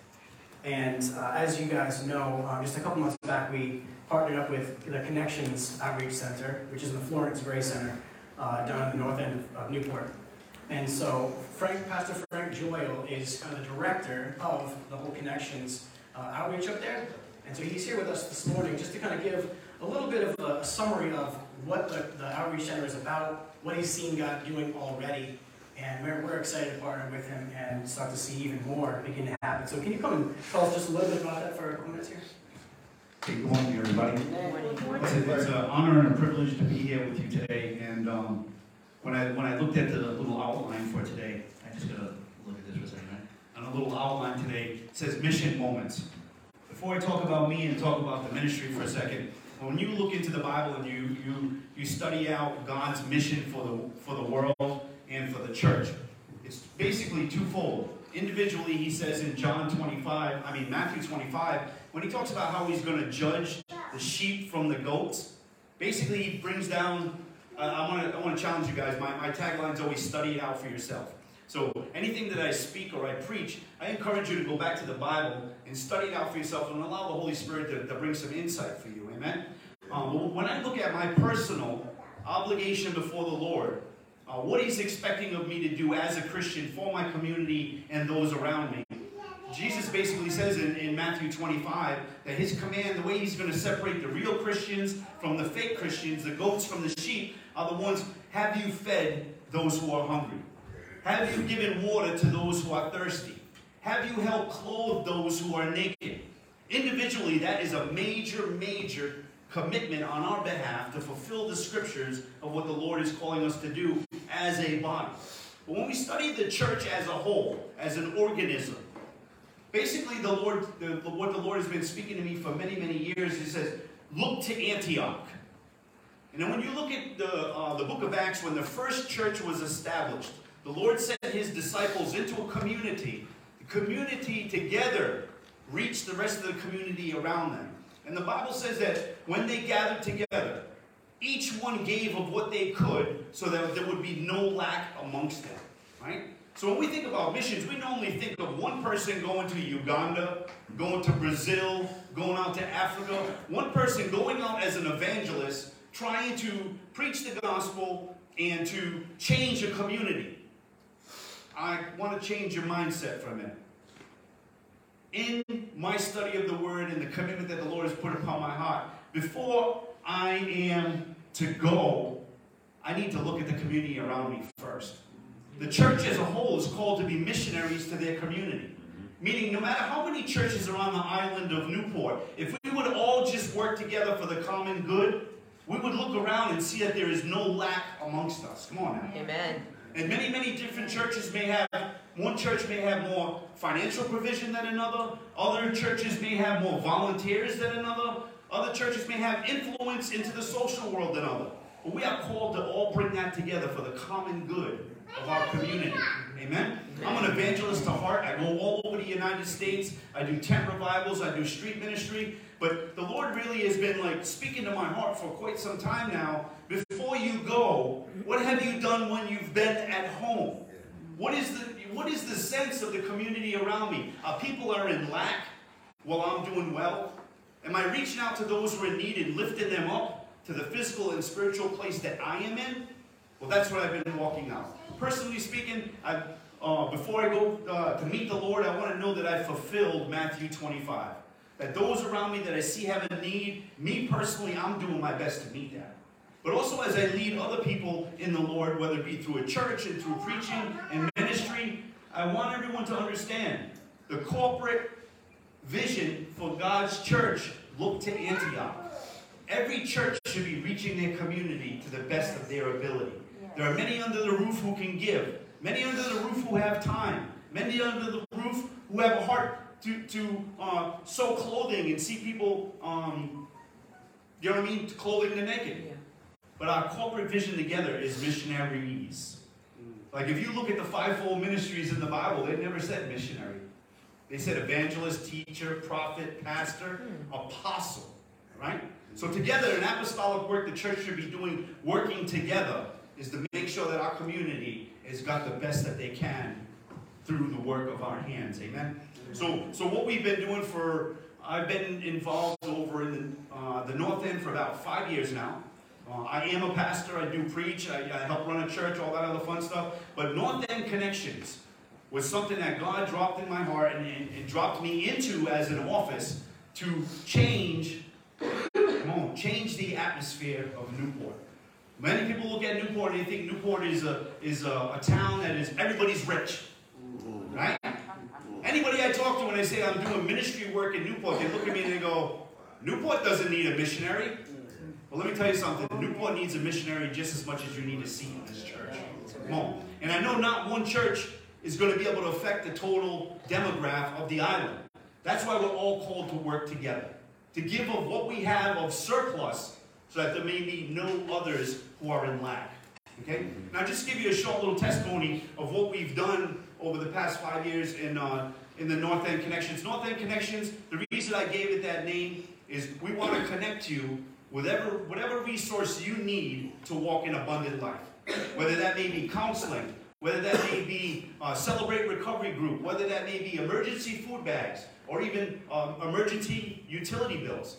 And uh, as you guys know, uh, just a couple months back, we partnered up with the Connections Outreach Center, which is the Florence Gray Center. Uh, down at the north end of Newport. And so Frank, Pastor Frank Joyle is kind of the director of the whole Connections uh, outreach up there. And so he's here with us this morning just to kind of give a little bit of a summary of what the, the outreach center is about, what he's seen God doing already. And we're, we're excited to partner with him and start to see even more begin to happen. So can you come and tell us just a little bit about that for a couple minutes here? Hey, good morning, everybody. Good morning. It's, it's an honor and a privilege to be here with you today, and um, When I when I looked at the little outline for today, I just gotta look at this for a second, right? On a little outline today, it says mission moments. Before I talk about me and talk about the ministry for a second, when you look into the Bible and you you you study out God's mission for the for the world and for the church, it's basically twofold. Individually, he says in John twenty-five, I mean Matthew twenty-five, when he talks about how he's going to judge the sheep from the goats, basically he brings down. Uh, I want to I want to challenge you guys. My my tagline is always study it out for yourself. So anything that I speak or I preach, I encourage you to go back to the Bible and study it out for yourself and allow the Holy Spirit to, to bring some insight for you. Amen? Um, when I look at my personal obligation before the Lord, uh, what he's expecting of me to do as a Christian for my community and those around me, Jesus basically says in, in Matthew twenty-five that his command, the way he's going to separate the real Christians from the fake Christians, the goats from the sheep, are the ones, have you fed those who are hungry? Have you given water to those who are thirsty? Have you helped clothe those who are naked? Individually, that is a major, major commitment on our behalf to fulfill the scriptures of what the Lord is calling us to do as a body. But when we study the church as a whole, as an organism, basically the Lord, the, what the Lord has been speaking to me for many, many years, he says, look to Antioch. And then when you look at the, uh, the book of Acts, when the first church was established, the Lord sent his disciples into a community. The community together reached the rest of the community around them. And the Bible says that when they gathered together, each one gave of what they could so that there would be no lack amongst them. Right? So when we think about missions, we normally think of one person going to Uganda, going to Brazil, going out to Africa. One person going out as an evangelist, trying to preach the gospel and to change a community. I want to change your mindset for a minute. In my study of the Word and the commitment that the Lord has put upon my heart, before I am to go, I need to look at the community around me first. The church as a whole is called to be missionaries to their community. Meaning, no matter how many churches are on the island of Newport, if we would all just work together for the common good, we would look around and see that there is no lack amongst us. Come on now. Amen. And many, many different churches may have, one church may have more financial provision than another. Other churches may have more volunteers than another. Other churches may have influence into the social world than other. But we are called to all bring that together for the common good of our community. Amen? I'm an evangelist to heart. I go all over the United States. I do tent revivals. I do street ministry. But the Lord really has been like speaking to my heart for quite some time now. Before you go, what have you done when you've been at home? What is the what is the sense of the community around me? Are people are in lack while I'm doing well? Am I reaching out to those who are in need and lifting them up to the physical and spiritual place that I am in? Well, that's what I've been walking out. Personally speaking, I, uh, before I go uh, to meet the Lord, I want to know that I fulfilled Matthew twenty-five. That those around me that I see have a need, me personally, I'm doing my best to meet that. But also as I lead other people in the Lord, whether it be through a church and through preaching and ministry, I want everyone to understand the corporate vision for God's church, look to Antioch. Every church should be reaching their community to the best of their ability. There are many under the roof who can give, many under the roof who have time, many under the roof who have a heart to, to uh, sew clothing and see people, um, you know what I mean, clothing the naked. Yeah. But our corporate vision together is missionaries. Like if you look at the fivefold ministries in the Bible, they never said missionary. They said evangelist, teacher, prophet, pastor, apostle, right? So together in apostolic work the church should be doing, working together, is to make sure that our community has got the best that they can through the work of our hands. Amen? Amen. So, so what we've been doing for, I've been involved over in the, uh, the North End for about five years now. Uh, I am a pastor, I do preach, I, I help run a church, all that other fun stuff. But North End Connections was something that God dropped in my heart and, and, and dropped me into as an office to change, come on, change the atmosphere of Newport. Many people look at Newport and they think Newport is a is a, a town that is everybody's rich, right? Anybody I talk to when I say I'm doing ministry work in Newport, they look at me and they go, Newport doesn't need a missionary. But let me tell you something. Newport needs a missionary just as much as you need a seat in this church. Come on. And I know not one church is going to be able to affect the total demographic of the island. That's why we're all called to work together, to give of what we have of surplus so that there may be no others who are in lack. Okay? Now, just to give you a short little testimony of what we've done over the past five years in uh, in the North End Connections. North End Connections, the reason I gave it that name is we want to connect you with whatever, whatever resource you need to walk an abundant life, whether that may be counseling, whether that may be uh, Celebrate Recovery Group, whether that may be emergency food bags, or even um, emergency utility bills.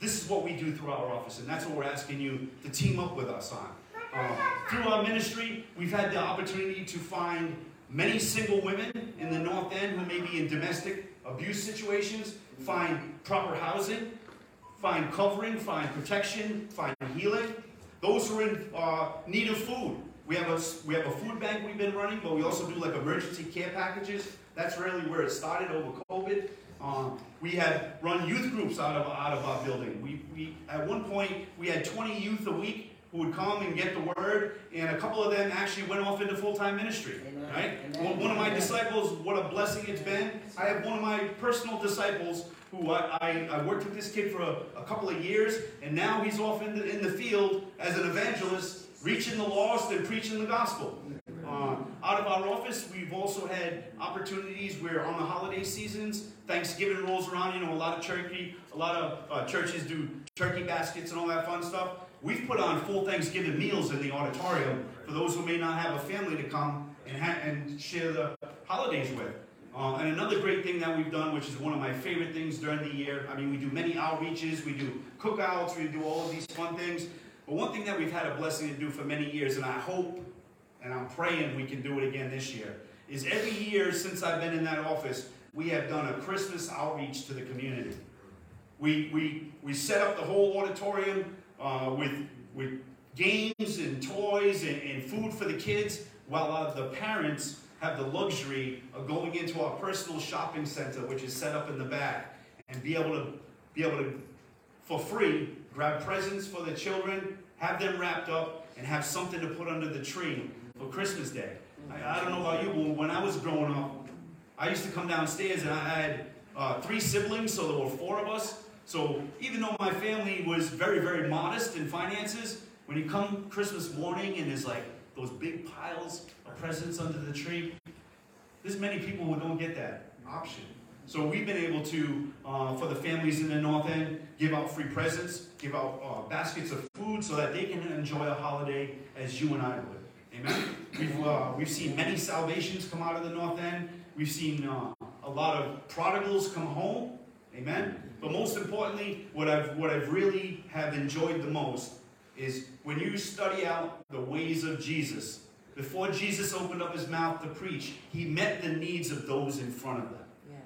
This is what we do through our office, and that's what we're asking you to team up with us on. Uh, through our ministry, we've had the opportunity to find many single women in the North End who may be in domestic abuse situations, find proper housing, find covering, find protection, find healing. Those who are in uh, need of food. We have, a, we have a food bank we've been running, but we also do like emergency care packages. That's really where it started over COVID. Um, we have run youth groups out of, out of our building. We, we at one point, we had twenty youth a week who would come and get the word, and a couple of them actually went off into full-time ministry. Amen. Right? Amen. Well, one of my disciples, what a blessing it's been. I have one of my personal disciples who I, I, I worked with this kid for a, a couple of years, and now he's off in the, in the field as an evangelist, reaching the lost and preaching the gospel. Uh, out of our office, we've also had opportunities where on the holiday seasons, Thanksgiving rolls around, you know, a lot of turkey, a lot of uh, churches do turkey baskets and all that fun stuff. We've put on full Thanksgiving meals in the auditorium for those who may not have a family to come and, ha- and share the holidays with. Uh, and another great thing that we've done, which is one of my favorite things during the year, I mean, we do many outreaches, we do cookouts, we do all of these fun things. But one thing that we've had a blessing to do for many years, and I hope, and I'm praying we can do it again this year, is every year since I've been in that office, we have done a Christmas outreach to the community. We we we set up the whole auditorium uh, with with games and toys and, and food for the kids, while uh, the parents have the luxury of going into our personal shopping center, which is set up in the back, and be able to be able to for free. Grab presents for the children, have them wrapped up, and have something to put under the tree for Christmas Day. I, I don't know about you, but when I was growing up, I used to come downstairs and I had uh, three siblings, so there were four of us. So even though my family was very, very modest in finances, when you come Christmas morning and there's like those big piles of presents under the tree, there's many people who don't get that option. So we've been able to, uh, for the families in the North End, give out free presents, give out uh, baskets of food so that they can enjoy a holiday as you and I would. Amen? We've, uh, we've seen many salvations come out of the North End. We've seen uh, a lot of prodigals come home. Amen? But most importantly, what I've, what I've really have enjoyed the most is when you study out the ways of Jesus. Before Jesus opened up his mouth to preach, he met the needs of those in front of them.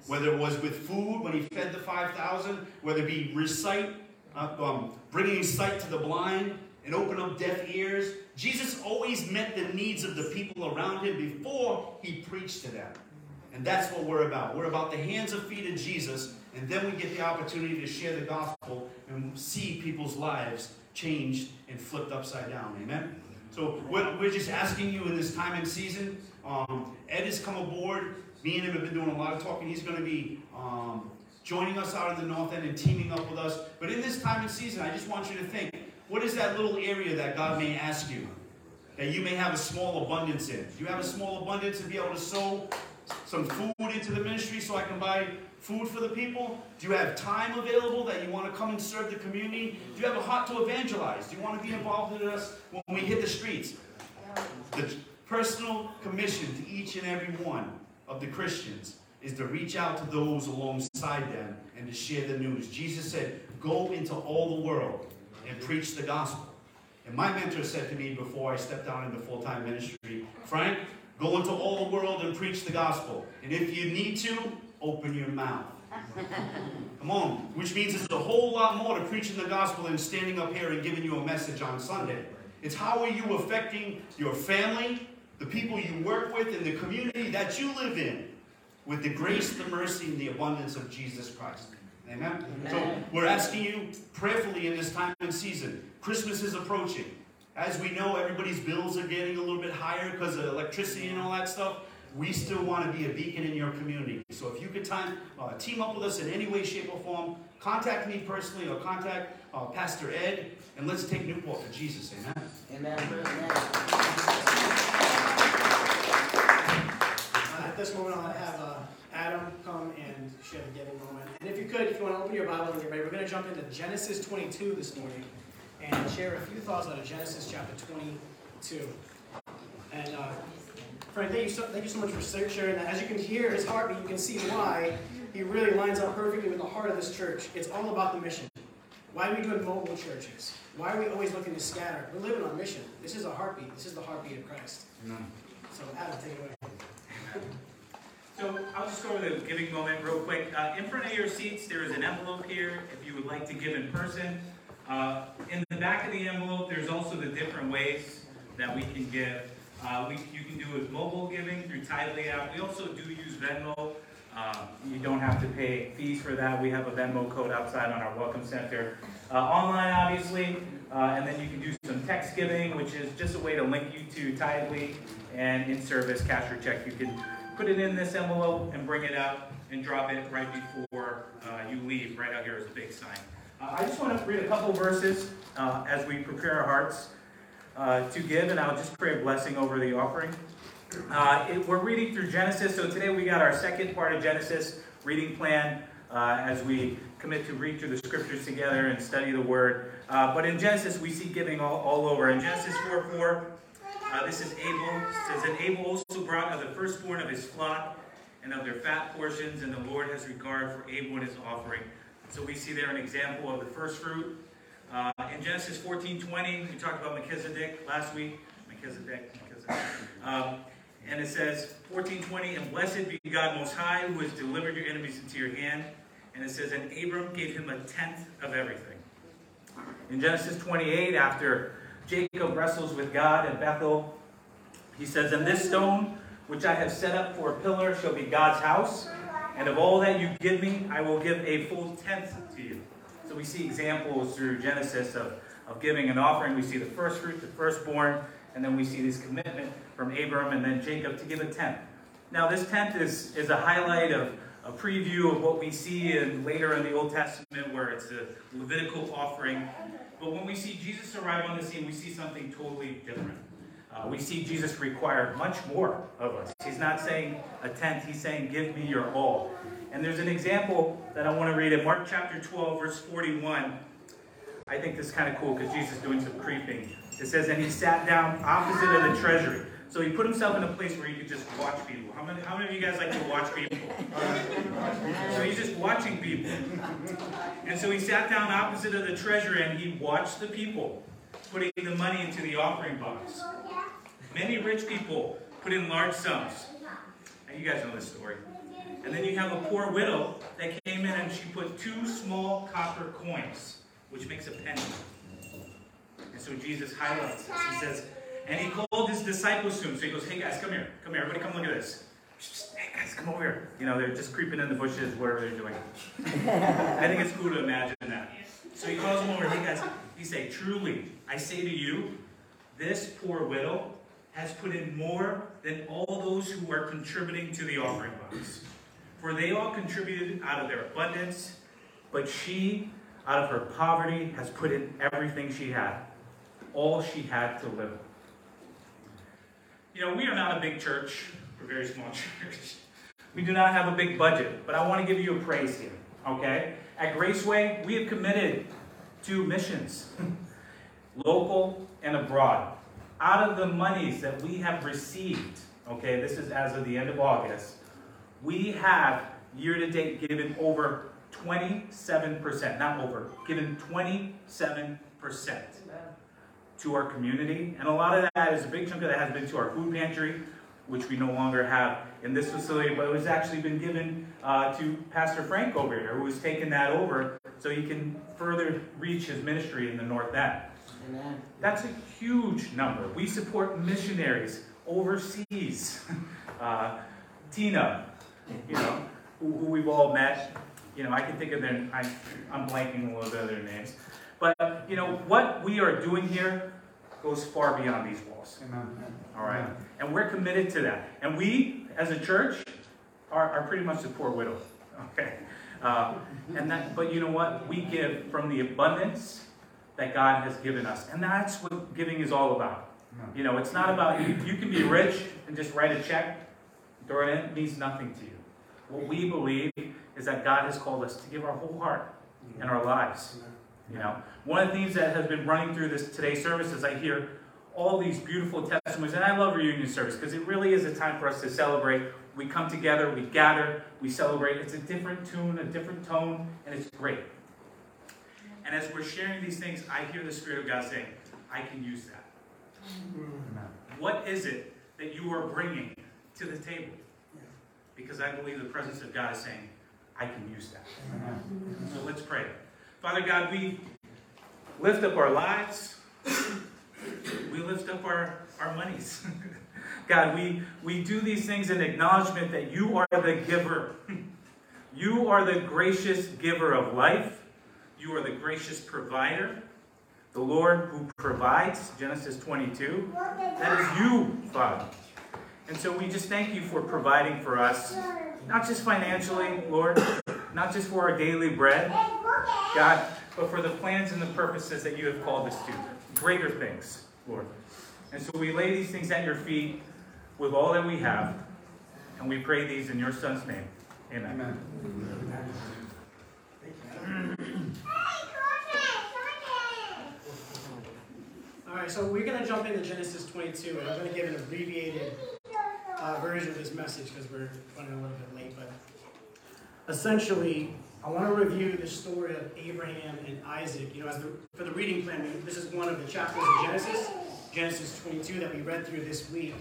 Whether it was with food, when he fed the five thousand, whether it be recite, uh, um, bringing sight to the blind and open up deaf ears. Jesus always met the needs of the people around him before he preached to them. And that's what we're about. We're about the hands and feet of Jesus, and then we get the opportunity to share the gospel and see people's lives changed and flipped upside down. Amen? So we're, we're just asking you in this time and season, um, Ed has come aboard. Me and him have been doing a lot of talking. He's going to be um, joining us out of the North End and teaming up with us. But in this time and season, I just want you to think, what is that little area that God may ask you that you may have a small abundance in? Do you have a small abundance to be able to sow some food into the ministry so I can buy food for the people? Do you have time available that you want to come and serve the community? Do you have a heart to evangelize? Do you want to be involved with us when we hit the streets? The personal commission to each and every one of the Christians is to reach out to those alongside them and to share the news. Jesus said, go into all the world and preach the gospel. And my mentor said to me before I stepped out into full-time ministry, Frank, go into all the world and preach the gospel. And if you need to, open your mouth. Come on. Which means it's a whole lot more to preaching the gospel than standing up here and giving you a message on Sunday. It's how are you affecting your family, the people you work with, and the community that you live in with the grace, the mercy, and the abundance of Jesus Christ. Amen? Amen. So we're asking you prayerfully in this time and season. Christmas is approaching. As we know, everybody's bills are getting a little bit higher because of electricity and all that stuff. We still want to be a beacon in your community. So if you could time, uh, team up with us in any way, shape, or form, contact me personally or contact uh, Pastor Ed, and let's take Newport for Jesus. Amen? Amen. Uh, at this moment, I'll have uh, Adam come and share the giving moment. And if you could, if you want to open your Bible, everybody, we're going to jump into Genesis twenty-two this morning and share a few thoughts out of Genesis chapter twenty-two. And uh, Frank, thank you, so, thank you so much for sharing that. As you can hear his heartbeat, you can see why he really lines up perfectly with the heart of this church. It's all about the mission. Why are we doing mobile churches? Why are we always looking to scatter? We're living on mission. This is a heartbeat. This is the heartbeat of Christ. Amen. So Adam, take it away. So I'll just go over the giving moment real quick. Uh, in front of your seats, there is an envelope here if you would like to give in person. Uh, in the back of the envelope, there's also the different ways that we can give. Uh, we, you can do it mobile giving through Tithely app. We also do use Venmo. Um, you don't have to pay fees for that. We have a Venmo code outside on our Welcome Center. Uh, online, obviously. Uh, and then you can do some text giving, which is just a way to link you to Tithely. And in service, cash or check, you can put it in this envelope and bring it out and drop it right before uh, you leave. Right out here is a big sign. Uh, I just want to read a couple verses uh, as we prepare our hearts Uh, to give, and I'll just pray a blessing over the offering. Uh, it, we're reading through Genesis, so today we got our second part of Genesis reading plan uh, as we commit to read through the scriptures together and study the word. Uh, but in Genesis, we see giving all, all over. In Genesis four four, uh, this is Abel. It says, "And Abel also brought of the firstborn of his flock and of their fat portions, and the Lord has regard for Abel and his offering." So we see there an example of the first fruit. Uh, in Genesis fourteen twenty, we talked about Melchizedek last week. Melchizedek, Melchizedek. Um, and it says, fourteen twenty, "And blessed be God Most High, who has delivered your enemies into your hand." And it says, "And Abram gave him a tenth of everything." In Genesis twenty-eight, after Jacob wrestles with God at Bethel, he says, "And this stone which I have set up for a pillar shall be God's house, and of all that you give me, I will give a full tenth to you." So we see examples through Genesis of, of giving and offering. We see the first fruit, the firstborn, and then we see this commitment from Abram and then Jacob to give a tenth. Now this tenth is, is a highlight of a preview of what we see in, later in the Old Testament where it's a Levitical offering. But when we see Jesus arrive on the scene, we see something totally different. Uh, we see Jesus require much more of us. He's not saying a tenth, he's saying give me your all. And there's an example that I want to read in Mark chapter twelve, verse forty-one. I think this is kind of cool because Jesus is doing some creeping. It says, "And he sat down opposite of the treasury." So he put himself in a place where he could just watch people. How many, how many of you guys like to watch people? So he's just watching people. And so he sat down opposite of the treasury and he watched the people putting the money into the offering box. Many rich people put in large sums. Now you guys know this story. And then you have a poor widow that came in and she put two small copper coins, which makes a penny. And so Jesus highlights this. He says, and he called his disciples to him. So he goes, "Hey guys, come here. Come here. Everybody come look at this. Hey guys, come over here." You know, they're just creeping in the bushes, whatever they're doing. I think it's cool to imagine that. So he calls them over. "Hey guys," he said, "truly, I say to you, this poor widow has put in more than all those who are contributing to the offering box. For they all contributed out of their abundance, but she, out of her poverty, has put in everything she had, all she had to live on." You know, we are not a big church. We're a very small church. We do not have a big budget, but I want to give you a praise here, okay? At Graceway, we have committed to missions, local and abroad. Out of the monies that we have received, okay, this is as of the end of August, we have year-to-date given over twenty-seven percent, not over, given twenty-seven percent to our community. And a lot of that is a big chunk of that has been to our food pantry, which we no longer have in this facility, but it was actually been given uh, to Pastor Frank over here, who has taken that over so he can further reach his ministry in the North End. Amen. That's a huge number. We support missionaries overseas. uh, Tina, you know, who, who we've all met, you know, I can think of their, I, I'm blanking a little bit of their names. But, you know, what we are doing here goes far beyond these walls. Amen. All right? Amen. And we're committed to that. And we, as a church, are, are pretty much the poor widow. Okay? Uh, and that, but you know what? We give from the abundance that God has given us. And that's what giving is all about. Amen. You know, it's not about, you, you can be rich and just write a check, throw it in, it means nothing to you. What we believe is that God has called us to give our whole heart and our lives. You know, one of the things that has been running through this today's service is I hear all these beautiful testimonies, and I love reunion service because it really is a time for us to celebrate. We come together, we gather, we celebrate. It's a different tune, a different tone, and it's great. And as we're sharing these things, I hear the Spirit of God saying, I can use that. Amen. What is it that you are bringing to the table? Because I believe the presence of God is saying, I can use that. Amen. So let's pray. Father God, we lift up our lives. We lift up our, our monies. God, we, we do these things in acknowledgement that you are the giver. You are the gracious giver of life. You are the gracious provider. The Lord who provides, Genesis twenty-two. That is you, Father. And so we just thank you for providing for us, not just financially, Lord, not just for our daily bread, God, but for the plans and the purposes that you have called us to, greater things, Lord. And so we lay these things at your feet with all that we have, and we pray these in your Son's name. Amen. Amen. All right, so we're going to jump into Genesis twenty-two, and I'm going to give an abbreviated Uh, version of this message because we're running a little bit late, but essentially I want to review the story of Abraham and Isaac. You know, as the, for the reading plan, this is one of the chapters of Genesis, Genesis twenty-two, that we read through this week.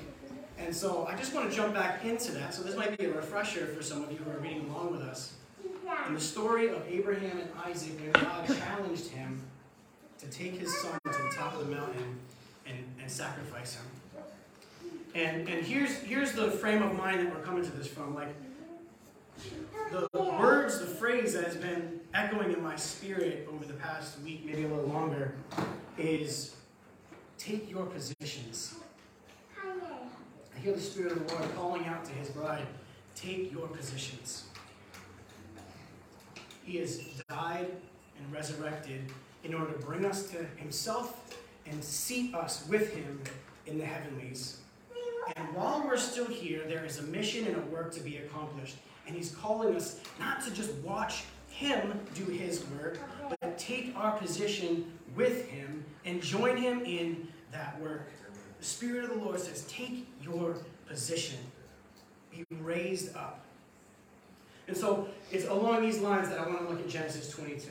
And so I just want to jump back into that. So this might be a refresher for some of you who are reading along with us. And the story of Abraham and Isaac, when God challenged him to take his son to the top of the mountain and, and sacrifice him. And and here's here's the frame of mind that we're coming to this from. Like the words, the phrase that has been echoing in my spirit over the past week, maybe a little longer, is take your positions. I hear the Spirit of the Lord calling out to his bride, take your positions. He has died and resurrected in order to bring us to himself and seat us with him in the heavenlies. And while we're still here, there is a mission and a work to be accomplished. And he's calling us not to just watch him do his work, but take our position with him and join him in that work. The Spirit of the Lord says, take your position. Be raised up. And so it's along these lines that I want to look at Genesis twenty-two.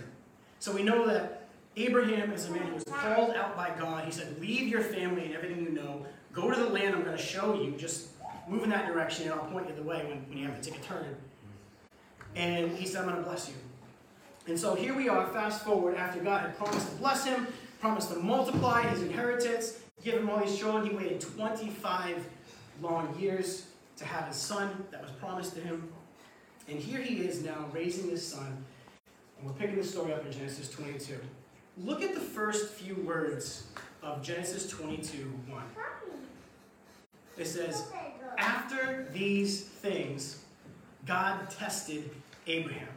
So we know that Abraham is a man who was called out by God. He said, leave your family and everything you know. Go to the land I'm going to show you. Just move in that direction, and I'll point you the way when, when you have to take a turn. And he said, I'm going to bless you. And so here we are, fast forward, after God had promised to bless him, promised to multiply his inheritance, give him all he's shown. He waited twenty-five long years to have his son that was promised to him. And here he is now raising his son. And we're picking the story up in Genesis twenty-two. Look at the first few words of Genesis twenty-two, one. It says, after these things, God tested Abraham.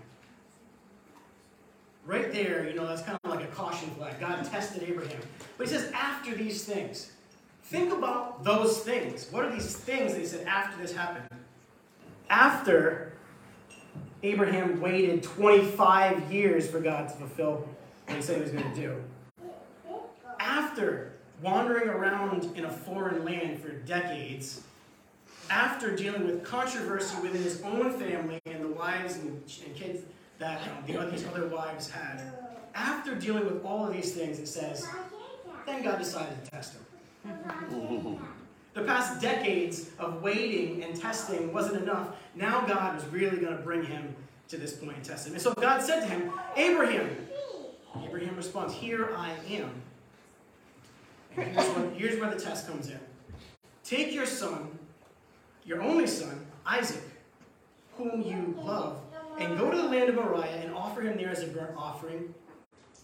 Right there, you know, that's kind of like a caution flag. God tested Abraham. But he says, after these things. Think about those things. What are these things that he said after this happened? After Abraham waited twenty-five years for God to fulfill what he said he was going to do. After wandering around in a foreign land for decades, after dealing with controversy within his own family and the wives and, and kids that um, the these other wives had, after dealing with all of these things, it says, then God decided to test him. The past decades of waiting and testing wasn't enough. Now God was really going to bring him to this point and test him. And so God said to him, Abraham. Abraham responds, here I am. And here's where, here's where the test comes in. Take your son, your only son, Isaac, whom you love, and go to the land of Moriah and offer him there as a burnt offering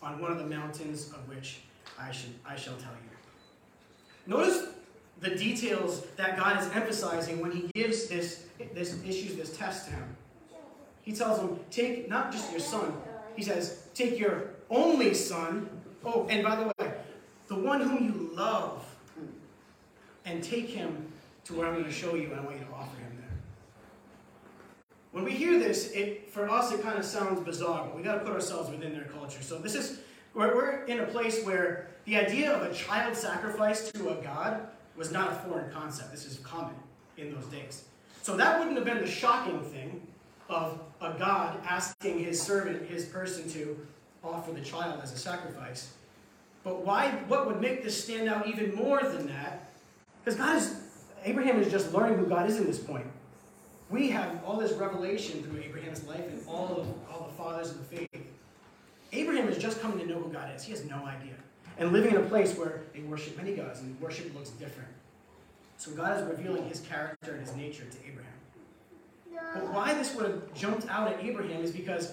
on one of the mountains of which I should I shall tell you. Notice the details that God is emphasizing when he gives this this issues this test to him. He tells him, take not just your son. He says, take your only son. Oh, and by the way, the one whom you love, and take him to where I'm going to show you, and I want you to offer him there. When we hear this, it for us it kind of sounds bizarre, but we got to put ourselves within their culture. So this is we're, we're in a place where the idea of a child sacrifice to a god was not a foreign concept. This is common in those days. So that wouldn't have been the shocking thing of a god asking his servant, his person, to offer the child as a sacrifice. But why? What would make this stand out even more than that? Because God is, Abraham is just learning who God is in this point. We have all this revelation through Abraham's life and all of all the fathers of the faith. Abraham is just coming to know who God is. He has no idea. And living in a place where they worship many gods and worship looks different. So God is revealing his character and his nature to Abraham. No. But why this would have jumped out at Abraham is because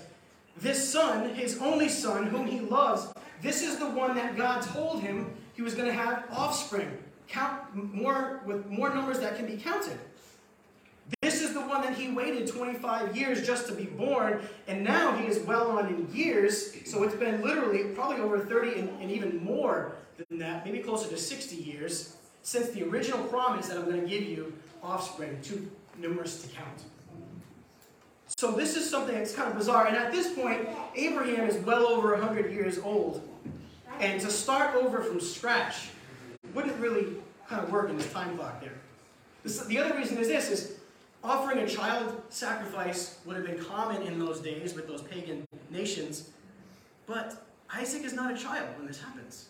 this son, his only son, whom he loves, this is the one that God told him he was going to have offspring, count more with more numbers that can be counted. This is the one that he waited twenty-five years just to be born, and now he is well on in years, so it's been literally probably over thirty and, and even more than that, maybe closer to sixty years, since the original promise that I'm going to give you offspring, too numerous to count. So this is something that's kind of bizarre, and at this point, Abraham is well over one hundred years old, and to start over from scratch wouldn't really kind of work in this time clock there. This, the other reason is this, is offering a child sacrifice would have been common in those days with those pagan nations, but Isaac is not a child when this happens.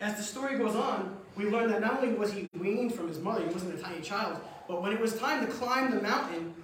As the story goes on, we learn that not only was he weaned from his mother, he wasn't a tiny child, but when it was time to climb the mountain,